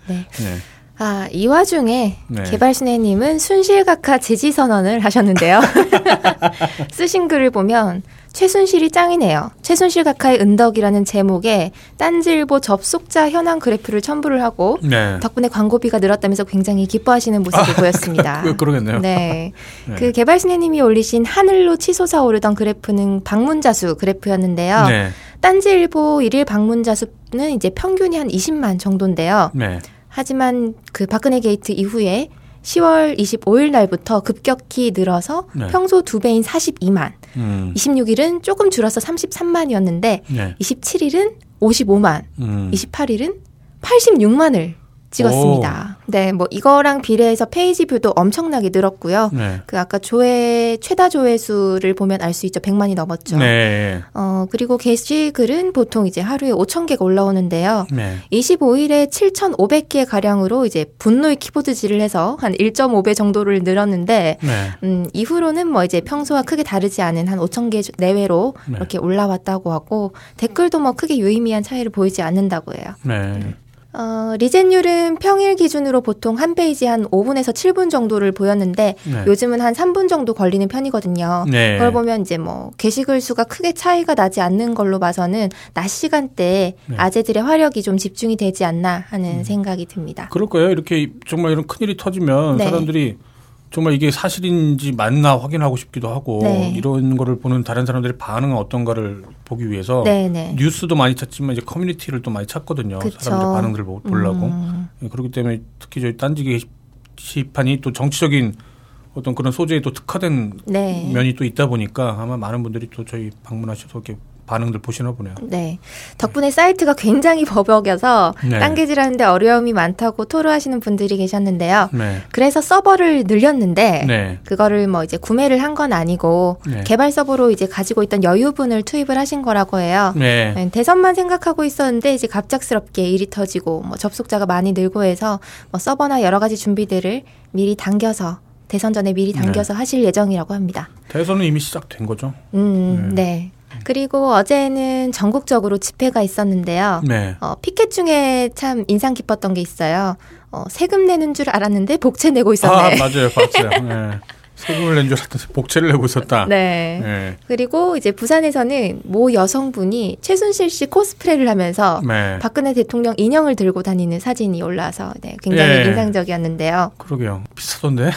네. 네. 아, 이 와중에 네. 개발순애님은 순실각하 제지선언을 하셨는데요. 쓰신 글을 보면 최순실이 짱이네요. 최순실 각하의 은덕이라는 제목에 딴지일보 접속자 현황 그래프를 첨부를 하고 네. 덕분에 광고비가 늘었다면서 굉장히 기뻐하시는 모습이 아, 보였습니다. 그, 그러겠네요. 네. 네. 그 개발순애님이 올리신 하늘로 치솟아오르던 그래프는 방문자 수 그래프였는데요. 네. 딴지일보 일 일 방문자 수는 이제 평균이 한 이십만 정도인데요. 네. 하지만 그 박근혜 게이트 이후에 시월 이십오일 날부터 급격히 늘어서 네. 평소 두 배인 사십이만, 음. 이십육일은 조금 줄어서 삼십삼만이었는데 네. 이십칠일은 오십오만, 음. 이십팔일은 팔십육만을 찍었습니다. 오. 네, 뭐 이거랑 비례해서 페이지 뷰도 엄청나게 늘었고요. 네. 그 아까 조회 최다 조회수를 보면 알 수 있죠. 백만이 넘었죠. 네. 어 그리고 게시글은 보통 이제 하루에 오천 개가 올라오는데요. 네. 이십오일에 칠천오백 개 가량으로 이제 분노의 키보드질을 해서 한 일 점 오 배 정도를 늘었는데, 네. 음 이후로는 뭐 이제 평소와 크게 다르지 않은 한 오천 개 내외로 네. 이렇게 올라왔다고 하고 댓글도 뭐 크게 유의미한 차이를 보이지 않는다고 해요. 네. 음. 어, 리젠율은 평일 기준으로 보통 한 페이지 한 오분에서 칠분 정도를 보였는데 네. 요즘은 한 삼분 정도 걸리는 편이거든요. 네. 그걸 보면 이제 뭐 게시글 수가 크게 차이가 나지 않는 걸로 봐서는 낮 시간대에 네. 아재들의 화력이 좀 집중이 되지 않나 하는 음. 생각이 듭니다. 그럴 거예요. 이렇게 정말 이런 큰일이 터지면 네. 사람들이 정말 이게 사실인지 맞나 확인하고 싶기도 하고 네. 이런 거를 보는 다른 사람들의 반응은 어떤가를 보기 위해서 네, 네. 뉴스도 많이 찾지만 이제 커뮤니티를 또 많이 찾거든요. 그쵸. 사람들 반응들을 보려고. 음. 그렇기 때문에 특히 저희 딴지 게시판이 또 정치적인 어떤 그런 소재에 또 특화된 네. 면이 또 있다 보니까 아마 많은 분들이 또 저희 방문하셔서 이렇게 반응들 보시나 보네요. 네. 덕분에 네. 사이트가 굉장히 버벅여서 네. 딴개질하는데 어려움이 많다고 토로하시는 분들이 계셨는데요. 네. 그래서 서버를 늘렸는데 네. 그거를 뭐 이제 구매를 한 건 아니고 네. 개발 서버로 이제 가지고 있던 여유분을 투입을 하신 거라고 해요. 네. 네. 대선만 생각하고 있었는데 이제 갑작스럽게 일이 터지고 뭐 접속자가 많이 늘고 해서 뭐 서버나 여러 가지 준비들을 미리 당겨서 대선 전에 미리 당겨서 네. 하실 예정이라고 합니다. 대선은 이미 시작된 거죠. 음, 네. 네. 그리고 어제는 전국적으로 집회가 있었는데요. 네. 어, 피켓 중에 참 인상 깊었던 게 있어요. 어, 세금 내는 줄 알았는데 복채 내고 있었네. 아, 맞아요. 봤어요. 네. 세금을 낸 줄 알았는데 복채를 내고 있었다. 네. 네. 그리고 이제 부산에서는 모 여성분이 최순실 씨 코스프레를 하면서 네. 박근혜 대통령 인형을 들고 다니는 사진이 올라와서 네, 굉장히 네. 인상적이었는데요. 그러게요. 비슷하던데.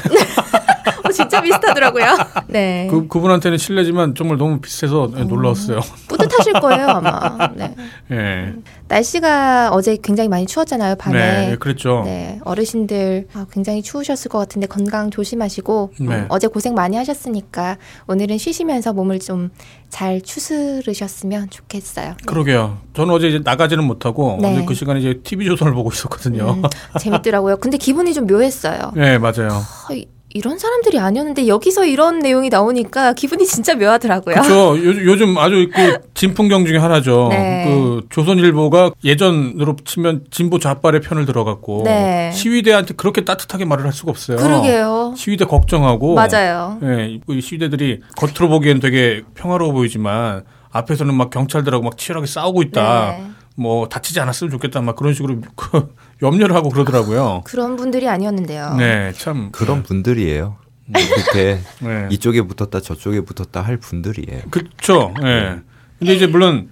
진짜 비슷하더라고요. 네. 그, 그분한테는 실례지만 정말 너무 비슷해서 네, 놀라웠어요. 뿌듯하실 거예요, 아마. 네. 네. 날씨가 어제 굉장히 많이 추웠잖아요, 밤에. 네, 그랬죠. 네. 어르신들 아, 굉장히 추우셨을 것 같은데 건강 조심하시고 네. 음, 어제 고생 많이 하셨으니까 오늘은 쉬시면서 몸을 좀 잘 추스르셨으면 좋겠어요. 그러게요. 저는 어제 이제 나가지는 못하고 네. 어제 그 시간에 이제 티비조선을 보고 있었거든요. 음, 재밌더라고요. 근데 기분이 좀 묘했어요. 네, 맞아요. 허, 이런 사람들이 아니었는데 여기서 이런 내용이 나오니까 기분이 진짜 묘하더라고요. 그렇죠. 요즘 아주 그 진풍경 중에 하나죠. 네. 그 조선일보가 예전으로 치면 진보 좌빨의 편을 들어갔고 네. 시위대한테 그렇게 따뜻하게 말을 할 수가 없어요. 그러게요. 시위대 걱정하고 맞아요. 예, 시위대들이 겉으로 보기엔 되게 평화로워 보이지만 앞에서는 막 경찰들하고 막 치열하게 싸우고 있다. 네. 뭐 다치지 않았으면 좋겠다 막 그런 식으로 염려를 하고 그러더라고요. 그런 분들이 아니었는데요. 네, 참 그런 분들이에요. 이렇게 네. 이쪽에 붙었다 저쪽에 붙었다 할 분들이에요. 그렇죠. 네. 근데 이제 물론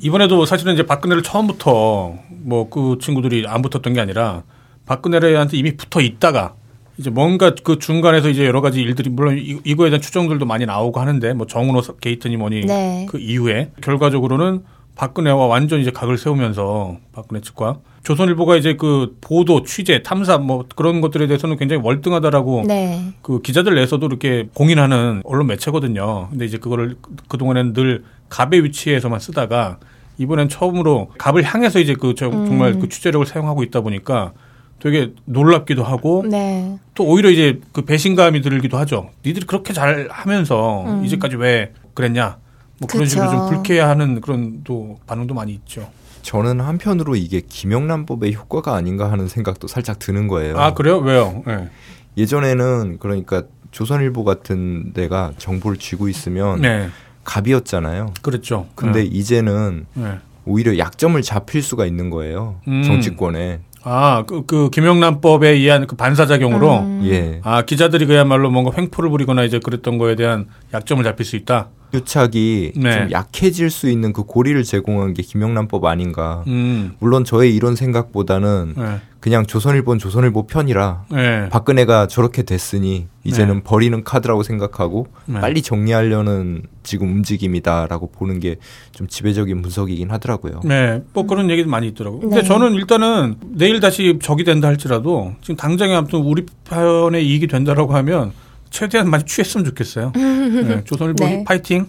이번에도 사실은 이제 박근혜를 처음부터 뭐 그 친구들이 안 붙었던 게 아니라 박근혜한테 이미 붙어 있다가 이제 뭔가 그 중간에서 이제 여러 가지 일들이 물론 이거에 대한 추정들도 많이 나오고 하는데 뭐 정은호 게이트니 뭐니 네. 그 이후에 결과적으로는 박근혜와 완전 이제 각을 세우면서 박근혜 측과 조선일보가 이제 그 보도, 취재, 탐사 뭐 그런 것들에 대해서는 굉장히 월등하다라고 네. 그 기자들 내에서도 이렇게 공인하는 언론 매체거든요. 근데 이제 그거를 그동안에는 늘 갑의 위치에서만 쓰다가 이번엔 처음으로 갑을 향해서 이제 그 정말 음. 그 취재력을 사용하고 있다 보니까 되게 놀랍기도 하고 네. 또 오히려 이제 그 배신감이 들기도 하죠. 니들이 그렇게 잘 하면서 음. 이제까지 왜 그랬냐. 뭐 그런 그쵸. 식으로 좀 불쾌해하는 그런 또 반응도 많이 있죠. 저는 한편으로 이게 김영란법의 효과가 아닌가 하는 생각도 살짝 드는 거예요. 아 그래요? 왜요? 네. 예전에는 그러니까 조선일보 같은 데가 정보를 쥐고 있으면 네. 갑이었잖아요. 그렇죠. 근데 네. 이제는 네. 오히려 약점을 잡힐 수가 있는 거예요. 음. 정치권에. 아, 그, 그 김영란법에 의한 그 반사작용으로 음. 예. 아 기자들이 그야말로 뭔가 횡포를 부리거나 이제 그랬던 거에 대한 약점을 잡힐 수 있다. 유착이 네. 좀 약해질 수 있는 그 고리를 제공한 게 김영란법 아닌가. 음. 물론 저의 이런 생각보다는 네. 그냥 조선일보는 조선일보 편이라 네. 박근혜가 저렇게 됐으니 이제는 네. 버리는 카드라고 생각하고 네. 빨리 정리하려는 지금 움직임이다라고 보는 게 좀 지배적인 분석이긴 하더라고요. 네, 뭐 그런 얘기도 많이 있더라고요. 근데 네. 저는 일단은 내일 다시 적이 된다 할지라도 지금 당장에 아무튼 우리 편의 이익이 된다라고 하면 최대한 많이 취했으면 좋겠어요. 네, 조선일보 네. 파이팅.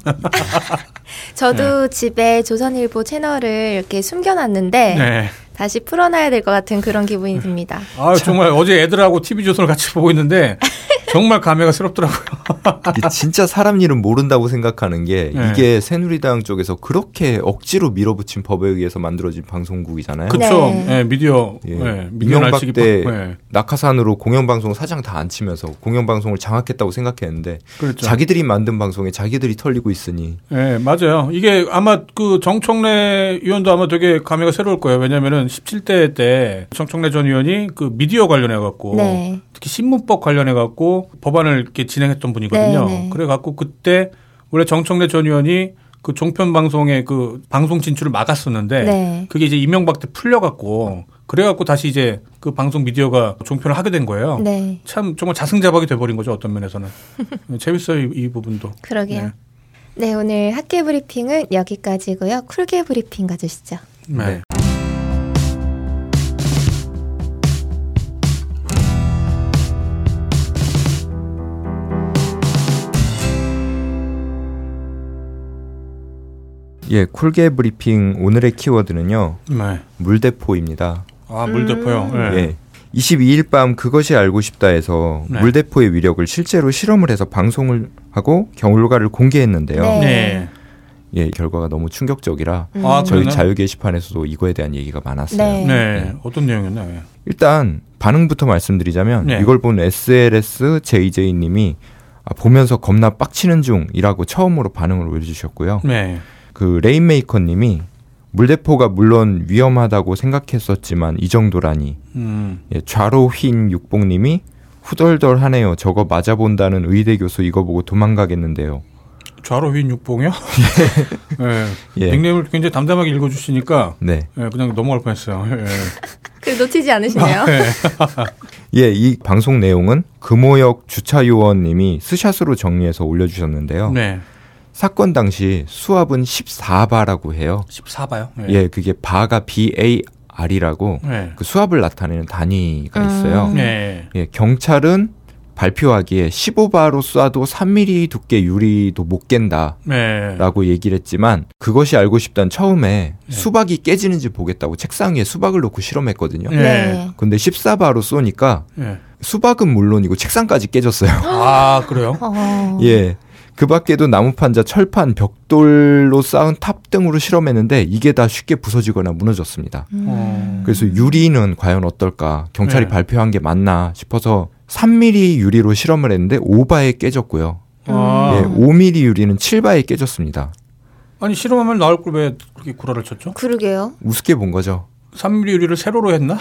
저도 네. 집에 조선일보 채널을 이렇게 숨겨놨는데 네. 다시 풀어놔야 될 것 같은 그런 기분이 듭니다. 아 정말 어제 애들하고 티비조선을 같이 보고 있는데 정말 감회가 새롭더라고요. 진짜 사람 일은 모른다고 생각하는 게 네. 이게 새누리당 쪽에서 그렇게 억지로 밀어붙인 법에 의해서 만들어진 방송국이잖아요. 그렇죠. 네. 네, 미디어. 예. 네, 미디어 이명박 때 네. 낙하산으로 공영방송 사장 다 안 치면서 공영방송을 장악했다고 생각했는데 그렇죠. 자기들이 만든 방송에 자기들이 털리고 있으니. 네, 맞아요. 이게 아마 그 정청래 의원도 아마 되게 감회가 새로울 거예요. 왜냐하면 십칠 대 때 정청래 전 의원이 그 미디어 관련해 갖고 네. 특히 신문법 관련해 갖고 법안을 이렇게 진행했던 분이거든요. 네네. 그래갖고 그때 원래 정청래 전 의원이 그 종편 방송의 그 방송 진출을 막았었는데 네. 그게 이제 이명박 때 풀려갖고 그래갖고 다시 이제 그 방송 미디어가 종편을 하게 된 거예요. 네. 참 정말 자승자박이 돼버린 거죠. 어떤 면에서는. 재밌어요. 이, 이 부분도. 그러게요. 네. 네. 오늘 학계 브리핑은 여기까지고요. 쿨계 브리핑 가주시죠. 네. 네. 예, 쿨게 브리핑 오늘의 키워드는요. 네. 물대포입니다. 아, 물대포요. 음. 예. 이십이 일 밤 그것이 알고 싶다에서 네. 물대포의 위력을 실제로 실험을 해서 방송을 하고 경로가를 공개했는데요. 네. 예, 결과가 너무 충격적이라 음. 아, 저희 자유 게시판에서도 이거에 대한 얘기가 많았어요. 네, 네. 네. 어떤 내용이었나요? 일단 반응부터 말씀드리자면 네. 이걸 본 에스엘에스 제이제이님이 아, 보면서 겁나 빡치는 중이라고 처음으로 반응을 올려주셨고요. 네. 그 레인메이커님이 물대포가 물론 위험하다고 생각했었지만 이 정도라니. 음. 예, 좌로 휜 육봉님이 후덜덜하네요. 저거 맞아본다는 의대 교수 이거 보고 도망가겠는데요. 좌로 휜 육봉이요? 예. 예. 닉네임을 굉장히 담담하게 읽어주시니까 네. 예, 그냥 넘어갈 뻔했어요. 예. 그 놓치지 않으시네요. 예, 이 방송 내용은 금호역 주차요원님이 스샷으로 정리해서 올려주셨는데요. 네. 사건 당시 수압은 십사 바라고 해요. 십사 바요? 네. 예, 그게 바가 비 에이 알이라고 네. 그 수압을 나타내는 단위가 음. 있어요. 네. 예, 경찰은 발표하기에 십오 바로 쏴도 삼 밀리미터 두께 유리도 못 깬다 네. 라고 얘기를 했지만 그것이 알고 싶단 처음에 네. 수박이 깨지는지 보겠다고 책상 위에 수박을 놓고 실험했거든요. 네. 근데 십사 바로 쏘니까 네. 수박은 물론이고 책상까지 깨졌어요. 아, 그래요? 예. 그 밖에도 나무판자, 철판, 벽돌로 쌓은 탑 등으로 실험했는데 이게 다 쉽게 부서지거나 무너졌습니다. 음. 그래서 유리는 과연 어떨까? 경찰이 네. 발표한 게 맞나 싶어서 삼 밀리미터 유리로 실험을 했는데 오 바에 깨졌고요. 아. 예, 오 밀리미터 유리는 칠 바에 깨졌습니다. 아니 실험하면 나올 걸 왜 그렇게 구라를 쳤죠? 그러게요. 우습게 본 거죠. 삼 밀리미터 유리를 세로로 했나?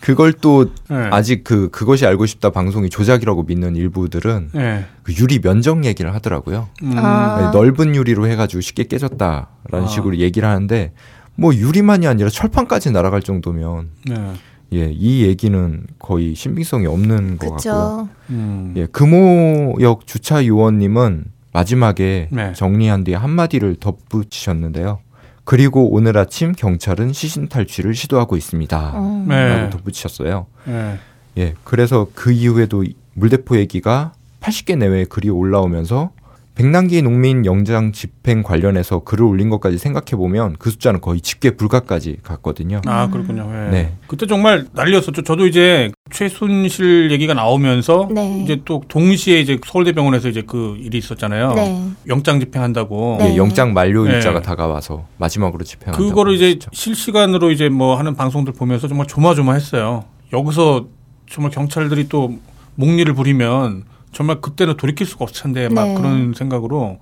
그걸 또 네. 아직 그 그것이 알고 싶다 방송이 조작이라고 믿는 일부들은 네. 그 유리 면적 얘기를 하더라고요. 음. 아. 네, 넓은 유리로 해가지고 쉽게 깨졌다라는 아. 식으로 얘기를 하는데 뭐 유리만이 아니라 철판까지 날아갈 정도면 네. 예, 이 얘기는 거의 신빙성이 없는 것 그쵸. 같고요. 음. 예, 금호역 주차 요원님은 마지막에 네. 정리한 뒤에 한마디를 덧붙이셨는데요. 그리고 오늘 아침 경찰은 시신 탈취를 시도하고 있습니다. 음. 네. 라고 덧붙이셨어요. 네. 예, 그래서 그 이후에도 물대포 얘기가 팔십 개 내외의 글이 올라오면서 백남기 농민 영장 집행 관련해서 글을 올린 것까지 생각해보면 그 숫자는 거의 집계 불가까지 갔거든요. 아, 그렇군요. 네. 네. 그때 정말 난리였었죠. 저도 이제 최순실 얘기가 나오면서 네. 이제 또 동시에 이제 서울대병원에서 이제 그 일이 있었잖아요. 네. 영장 집행한다고. 네. 네. 영장 만료 일자가 네. 다가와서 마지막으로 집행한다고. 그거를 이제 그랬죠. 실시간으로 이제 뭐 하는 방송들 보면서 정말 조마조마했어요. 여기서 정말 경찰들이 또 목리를 부리면 정말 그때는 돌이킬 수가 없을 텐데 막 네. 그런 생각으로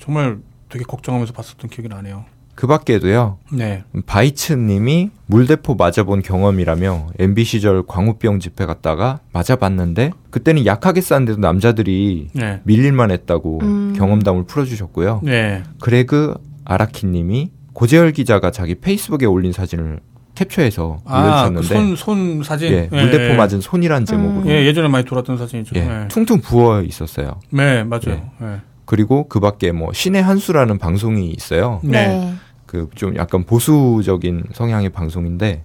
정말 되게 걱정하면서 봤었던 기억이 나네요. 그 밖에도요. 네. 바이츠 님이 물대포 맞아본 경험이라며 엠비 시절 광우병 집회 갔다가 맞아봤는데 그때는 약하게 쐈는데도 남자들이 네. 밀릴만 했다고 음. 경험담을 풀어주셨고요. 네. 그레그 아라키 님이 고재열 기자가 자기 페이스북에 올린 사진을 캡처해서 올려주셨는데 아, 그 손, 손 사진 예, 예, 물대포 예. 맞은 손이란 제목으로 예, 예전에 많이 돌았던 사진이죠. 예, 예. 퉁퉁 부어 있었어요. 네, 맞아요. 예. 예. 그리고 그 밖에 뭐 신의 한수라는 방송이 있어요. 네. 그 좀 약간 보수적인 성향의 방송인데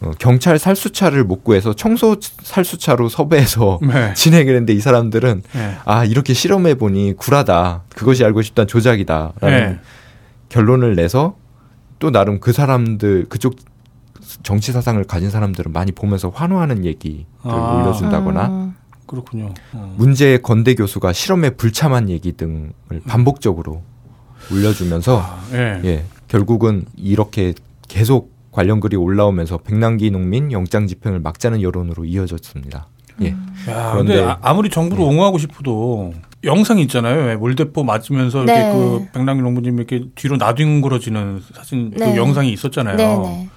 어, 경찰 살수차를 못 구해서 청소 살수차로 섭외해서 네. 진행을 했는데 이 사람들은 네. 아 이렇게 실험해보니 구라다. 그것이 알고 싶단 조작이다 라는 네. 결론을 내서 또 나름 그 사람들 그쪽 정치 사상을 가진 사람들은 많이 보면서 환호하는 얘기를 아, 올려준다거나 음, 그렇군요. 음. 문제의 건대 교수가 실험에 불참한 얘기 등을 반복적으로 올려주면서 아, 예. 예, 결국은 이렇게 계속 관련 글이 올라오면서 백남기 농민 영장 집행을 막자는 여론으로 이어졌습니다. 예. 음. 야, 그런데 근데 아무리 정부를 예. 옹호하고 싶어도 영상이 있잖아요. 물대포 맞으면서 네. 이렇게 그 백남기 농부님 이렇게 뒤로 나뒹굴어지는 사진 네. 그 영상이 있었잖아요. 네, 네.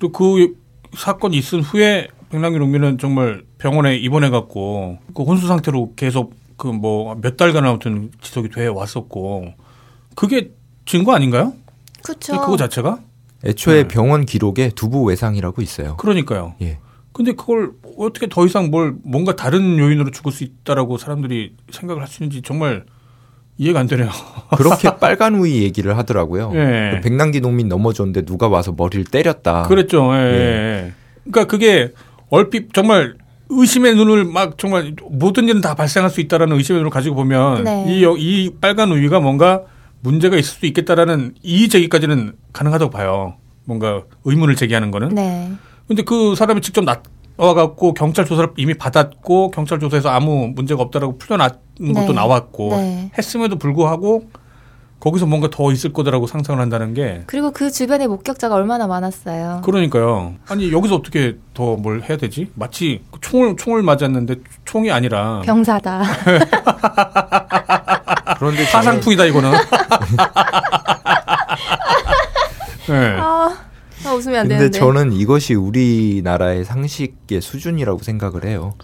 또 그 사건이 있은 후에 백남기 농민은 정말 병원에 입원해갖고 그 혼수 상태로 계속 그 뭐 몇 달간 아무튼 지속이 돼 왔었고 그게 증거 아닌가요? 그렇죠. 그거 자체가? 애초에 네. 병원 기록에 두부 외상이라고 있어요. 그러니까요. 예. 근데 그걸 어떻게 더 이상 뭘 뭔가 다른 요인으로 죽을 수 있다라고 사람들이 생각을 할 수 있는지 정말 이해가 안 되네요. 그렇게 빨간 우이 얘기를 하더라고요. 예. 백남기 농민 넘어졌는데 누가 와서 머리를 때렸다. 그랬죠. 예. 예. 그러니까 그게 얼핏 정말 의심의 눈을 막 정말 모든 일은 다 발생할 수 있다라는 의심의 눈을 가지고 보면 네. 이, 이 빨간 우이가 뭔가 문제가 있을 수도 있겠다라는 이의 제기까지는 가능하다고 봐요. 뭔가 의문을 제기하는 거는. 그런데 네. 그 사람이 직접 나와갖고 경찰 조사를 이미 받았고 경찰 조사에서 아무 문제가 없다라고 풀려났 것도 네. 나왔고 네. 했음에도 불구하고 거기서 뭔가 더 있을 거다라고 상상을 한다는 게. 그리고 그 주변에 목격자가 얼마나 많았어요. 그러니까요. 아니 여기서 어떻게 더 뭘 해야 되지? 마치 총을 총을 맞았는데 총이 아니라 병사다. 그런데 화상풍이다 이거는. 네. 아, 나 웃으면 안 되는데. 근데 저는 이것이 우리나라의 상식의 수준이라고 생각을 해요.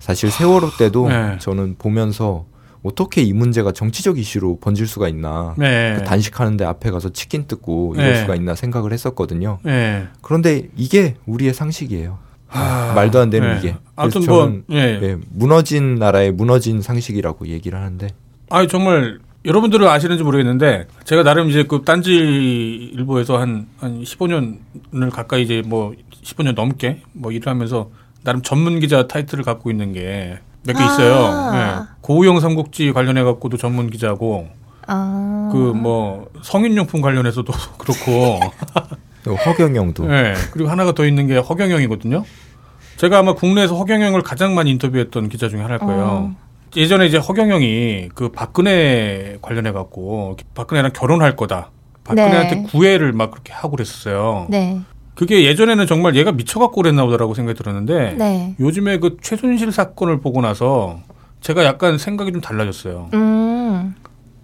사실 세월호 때도 네. 저는 보면서 어떻게 이 문제가 정치적 이슈로 번질 수가 있나. 네. 그 단식하는데 앞에 가서 치킨 뜯고 이럴 네. 수가 있나 생각을 했었거든요. 네. 그런데 이게 우리의 상식이에요. 아, 말도 안 되는 네. 이게. 아무튼 저는 뭐, 예. 예, 무너진 나라의 무너진 상식이라고 얘기를 하는데. 아 정말 여러분들은 아시는지 모르겠는데 제가 나름 이제 그 딴지일보에서 한, 한 십오 년을 가까이 이제 뭐 십오 년 넘게 뭐 일을 하면서 나름 전문 기자 타이틀을 갖고 있는 게 몇 개 있어요. 아~ 네. 고우영 삼국지 관련해 갖고도 전문 기자고, 아~ 그 뭐 성인용품 관련해서도 그렇고, 허경영도. 네. 그리고 하나가 더 있는 게 허경영이거든요. 제가 아마 국내에서 허경영을 가장 많이 인터뷰했던 기자 중에 하나일 거예요. 어. 예전에 이제 허경영이 그 박근혜 관련해 갖고 박근혜랑 결혼할 거다. 박근혜한테 네. 구애를 막 그렇게 하고 그랬었어요. 네. 그게 예전에는 정말 얘가 미쳐갖고 그랬나 보다라고 생각이 들었는데 네. 요즘에 그 최순실 사건을 보고 나서 제가 약간 생각이 좀 달라졌어요. 음.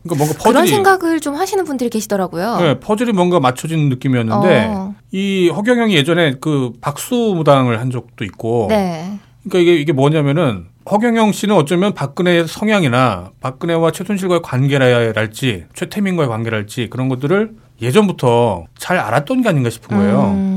그러니까 뭔가 퍼즐이 그런 생각을 좀 하시는 분들이 계시더라고요. 네, 퍼즐이 뭔가 맞춰지는 느낌이었는데 어. 이 허경영이 예전에 그 박수무당을 한 적도 있고 네. 그러니까 이게 이게 뭐냐면은 허경영 씨는 어쩌면 박근혜의 성향이나 박근혜와 최순실과의 관계랄지 최태민과의 관계랄지 그런 것들을 예전부터 잘 알았던 게 아닌가 싶은 거예요. 음.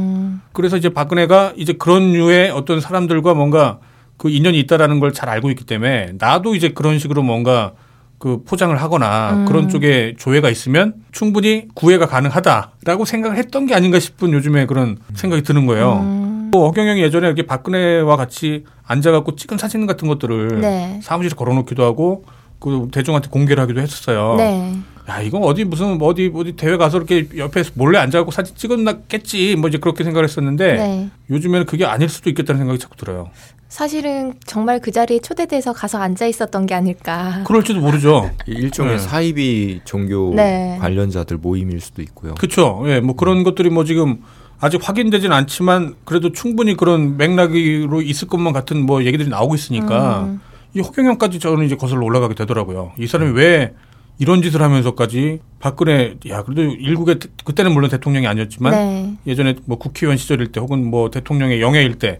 그래서 이제 박근혜가 이제 그런 류의 어떤 사람들과 뭔가 그 인연이 있다라는 걸 잘 알고 있기 때문에 나도 이제 그런 식으로 뭔가 그 포장을 하거나 음. 그런 쪽에 조회가 있으면 충분히 구애가 가능하다라고 생각을 했던 게 아닌가 싶은 요즘에 그런 생각이 드는 거예요. 음. 허경영이 예전에 이렇게 박근혜와 같이 앉아갖고 찍은 사진 같은 것들을 네. 사무실에 걸어놓기도 하고 그 대중한테 공개를 하기도 했었어요. 네. 야 이거 어디 무슨 어디 어디 대회 가서 이렇게 옆에 몰래 앉아갖고 사진 찍었겠지 뭐 이제 그렇게 생각했었는데 네. 요즘에는 그게 아닐 수도 있겠다는 생각이 자꾸 들어요. 사실은 정말 그 자리에 초대돼서 가서 앉아 있었던 게 아닐까. 그럴지도 모르죠. 일종의 네. 사이비 종교 네. 관련자들 모임일 수도 있고요. 그렇죠. 예, 뭐 그런 음. 것들이 뭐 지금. 아직 확인되진 않지만 그래도 충분히 그런 맥락으로 있을 것만 같은 뭐 얘기들이 나오고 있으니까 음. 이 허경영까지 저는 이제 거슬러 올라가게 되더라고요. 이 사람이 왜 이런 짓을 하면서까지 박근혜 야 그래도 일국의 그때는 물론 대통령이 아니었지만 네. 예전에 뭐 국회의원 시절일 때 혹은 뭐 대통령의 영예일 때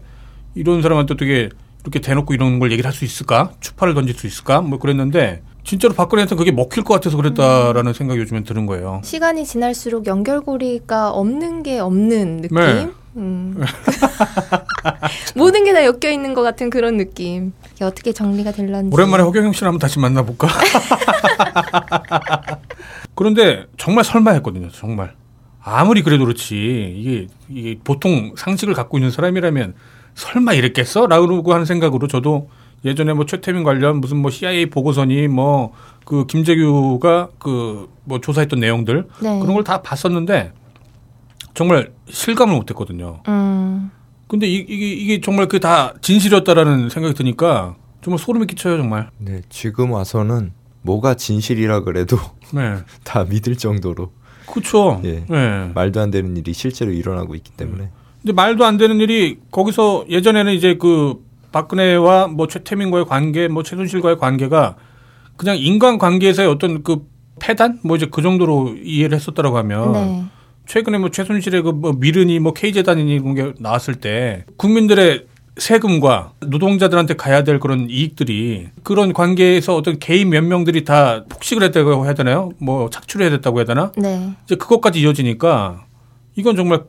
이런 사람한테 어떻게 이렇게 대놓고 이런 걸 얘기를 할 수 있을까? 추파를 던질 수 있을까? 뭐 그랬는데 진짜로 박근혜한테 그게 먹힐 것 같아서 그랬다라는 음. 생각이 요즘엔 드는 거예요. 시간이 지날수록 연결고리가 없는 게 없는 느낌? 네. 음. 모든 게 다 엮여 있는 것 같은 그런 느낌. 이게 어떻게 정리가 될런지. 오랜만에 허경영 씨를 한번 다시 만나볼까? 그런데 정말 설마 했거든요. 정말. 아무리 그래도 그렇지. 이게, 이게 보통 상식을 갖고 있는 사람이라면 설마 이랬겠어? 라고 하는 생각으로 저도 예전에 뭐 최태민 관련 무슨 뭐 씨아이에이 보고서니 뭐 그 김재규가 그 뭐 조사했던 내용들 네. 그런 걸 다 봤었는데 정말 실감을 못했거든요. 음. 근데 이, 이게, 이게 정말 그 다 진실이었다라는 생각이 드니까 정말 소름이 끼쳐요 정말. 네 지금 와서는 뭐가 진실이라 그래도 네. 다 믿을 정도로. 그렇죠. 예. 네. 말도 안 되는 일이 실제로 일어나고 있기 때문에. 근데 말도 안 되는 일이 거기서 예전에는 이제 그 박근혜와 뭐 최태민과의 관계, 뭐 최순실과의 관계가 그냥 인간 관계에서의 어떤 그 패단, 뭐 이제 그 정도로 이해를 했었다라고 하면 네. 최근에 뭐 최순실의 그 뭐 미르니, 뭐 K 재단이니 이런 게 나왔을 때 국민들의 세금과 노동자들한테 가야 될 그런 이익들이 그런 관계에서 어떤 개인 몇 명들이 다 폭식을 했다고 해야 되나요? 뭐 착취를 해야 됐다고 해야 되나? 네. 이제 그것까지 이어지니까 이건 정말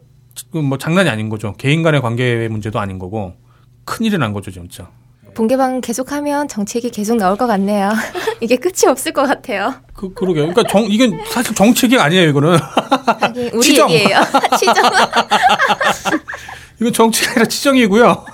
뭐 장난이 아닌 거죠. 개인 간의 관계의 문제도 아닌 거고. 큰일이 난 거죠, 진짜. 본개방 계속하면 정책이 계속 나올 것 같네요. 이게 끝이 없을 것 같아요. 그, 그러게요. 그러니까 정, 이건 사실 정책이 아니에요, 이거는. 하긴 우리 치정. 얘기예요. 치정. 이건 정책이 아니라 치정이고요.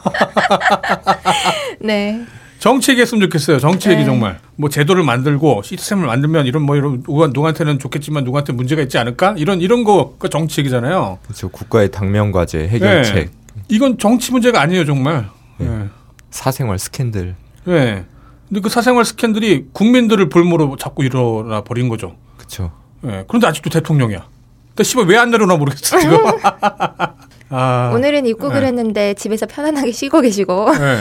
네. 정책이 했으면 좋겠어요. 정책이 네. 정말. 뭐 제도를 만들고 시스템을 만들면 이런 뭐 이런 누구한테는 좋겠지만 누구한테 문제가 있지 않을까? 이런, 이런 거가 정책이잖아요. 그렇죠. 국가의 당면과제, 해결책. 네. 이건 정치 문제가 아니에요, 정말. 네. 네. 사생활 스캔들. 네. 근데 그 사생활 스캔들이 국민들을 볼모로 자꾸 일어나 버린 거죠. 그렇죠. 네. 그런데 아직도 대통령이야. 그러니까 씨발 왜 안 내려나 모르겠어 지금. 아, 오늘은 입국을 네. 했는데 집에서 편안하게 쉬고 계시고. 네.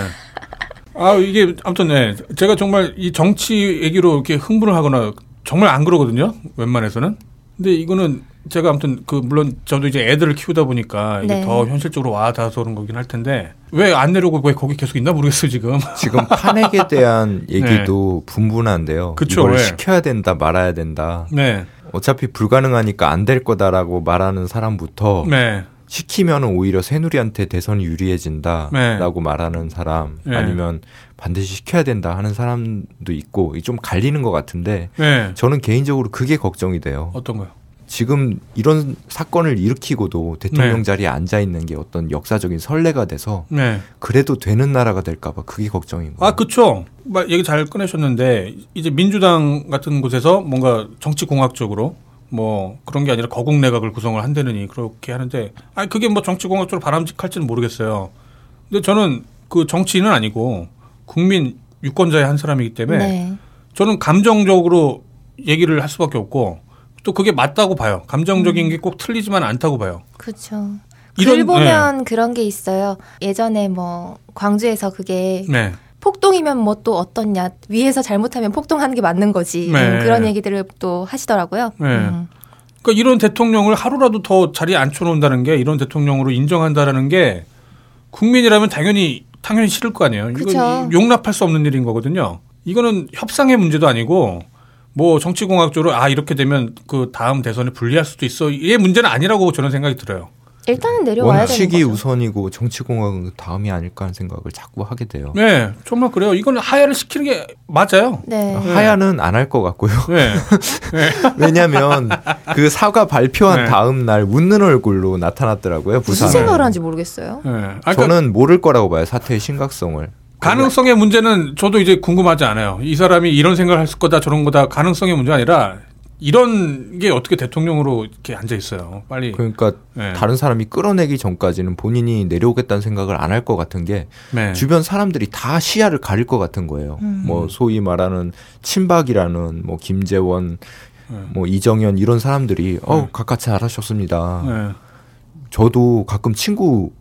아 이게 아무튼 네. 제가 정말 이 정치 얘기로 이렇게 흥분을 하거나 정말 안 그러거든요. 웬만해서는. 근데 이거는 제가 아무튼 그 물론 저도 이제 애들을 키우다 보니까 이게 네. 더 현실적으로 와닿아서 그런 거긴 할 텐데 왜 안 내려고 왜 거기 계속 있나 모르겠어요 지금. 지금 탄핵에 대한 얘기도 네. 분분한데요. 그쵸, 이걸 네. 시켜야 된다 말아야 된다. 네. 어차피 불가능하니까 안 될 거다라고 말하는 사람부터 네. 시키면 오히려 새누리한테 대선이 유리해진다라고 네. 말하는 사람 네. 아니면 반드시 시켜야 된다 하는 사람도 있고 좀 갈리는 것 같은데 네. 저는 개인적으로 그게 걱정이 돼요. 어떤 거요? 지금 이런 사건을 일으키고도 대통령 네. 자리에 앉아있는 게 어떤 역사적인 선례가 돼서 네. 그래도 되는 나라가 될까 봐 그게 걱정인 거예요. 아, 그렇죠. 얘기 잘 꺼내셨는데 이제 민주당 같은 곳에서 뭔가 정치공학적으로 뭐 그런 게 아니라 거국 내각을 구성을 한다느니 그렇게 하는데 아니 그게 뭐 정치공학적으로 바람직할지는 모르겠어요. 근데 저는 그 정치인은 아니고 국민 유권자의 한 사람이기 때문에 네. 저는 감정적으로 얘기를 할 수밖에 없고 또 그게 맞다고 봐요. 감정적인 음. 게 꼭 틀리지만 않다고 봐요. 그렇죠. 글 보면 네. 그런 게 있어요. 예전에 뭐 광주에서 그게 네. 폭동이면 뭐 또 어떻냐. 위에서 잘못하면 폭동하는 게 맞는 거지. 네. 그런 얘기들을 또 하시더라고요. 네. 음. 그러니까 이런 대통령을 하루라도 더 자리에 앉혀놓는다는 게 이런 대통령으로 인정한다라는 게 국민이라면 당연히 당연히 싫을 거 아니에요. 이건 용납할 수 없는 일인 거거든요. 이거는 협상의 문제도 아니고 뭐 정치공학적으로 아 이렇게 되면 그 다음 대선에 불리할 수도 있어. 이게 문제는 아니라고 저는 생각이 들어요. 일단은 내려와야 되는 거죠. 원칙이 우선이고 정치공학은 다음이 아닐까 하는 생각을 자꾸 하게 돼요. 네. 정말 그래요. 이건 하야를 시키는 게 맞아요. 네. 하야는 안 할 것 같고요. 네. 네. 왜냐하면 그 사과 발표한 네. 다음 날 웃는 얼굴로 나타났더라고요. 부산을. 무슨 생각을 하는지 모르겠어요. 네. 그러니까 저는 모를 거라고 봐요. 사태의 심각성을. 가능성의 문제는 저도 이제 궁금하지 않아요. 이 사람이 이런 생각을 했을 거다 저런 거다 가능성의 문제 아니라 이런 게 어떻게 대통령으로 이렇게 앉아 있어요. 빨리. 그러니까 네. 다른 사람이 끌어내기 전까지는 본인이 내려오겠다는 생각을 안 할 것 같은 게 네. 주변 사람들이 다 시야를 가릴 것 같은 거예요. 음. 뭐 소위 말하는 친박이라는 뭐 김재원, 네. 뭐 이정현 이런 사람들이 어 네. 각각 잘하셨습니다. 네. 저도 가끔 친구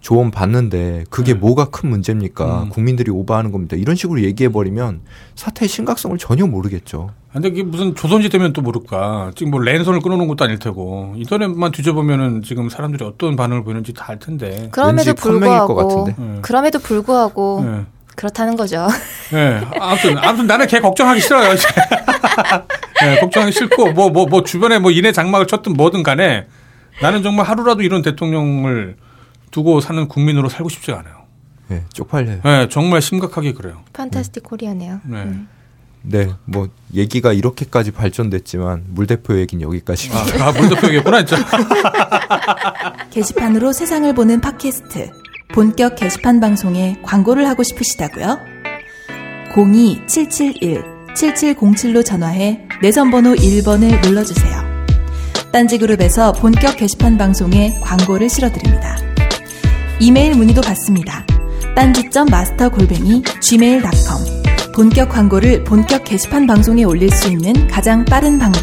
조언 받는데 그게 네. 뭐가 큰 문제입니까? 음. 국민들이 오버하는 겁니다. 이런 식으로 얘기해버리면 사태의 심각성을 전혀 모르겠죠. 근데 이게 무슨 조선시대면 또 모를까. 지금 뭐 랜선을 끊어놓은 것도 아닐 테고 인터넷만 뒤져보면은 지금 사람들이 어떤 반응을 보이는지 다 알 텐데. 그럼에도 불구하고. 것 같은데. 네. 그럼에도 불구하고 네. 그렇다는 거죠. 네. 아무튼 아무튼 나는 걔 걱정하기 싫어요. 네, 걱정하기 싫고 뭐 뭐 뭐 주변에 뭐 인해 장막을 쳤든 뭐든 간에 나는 정말 하루라도 이런 대통령을 두고 사는 국민으로 살고 싶지가 않아요. 네, 쪽팔려요. 네, 정말 심각하게 그래요. 판타스틱 네. 코리아네요. 네. 네. 네, 뭐 얘기가 이렇게까지 발전됐지만 물 대표 얘기는 여기까지입니다. 아, 아, 물 대표 얘기구나 진짜. 게시판으로 세상을 보는 팟캐스트. 본격 게시판 방송에 광고를 하고 싶으시다고요? 공이 칠칠일 칠칠공칠로 전화해 내선번호 일 번을 눌러주세요. 딴지그룹에서 본격 게시판 방송에 광고를 실어드립니다. 이메일 문의도 받습니다. 딴지 점 마스터 골뱅이 지메일 닷컴 본격 광고를 본격 게시판 방송에 올릴 수 있는 가장 빠른 방법.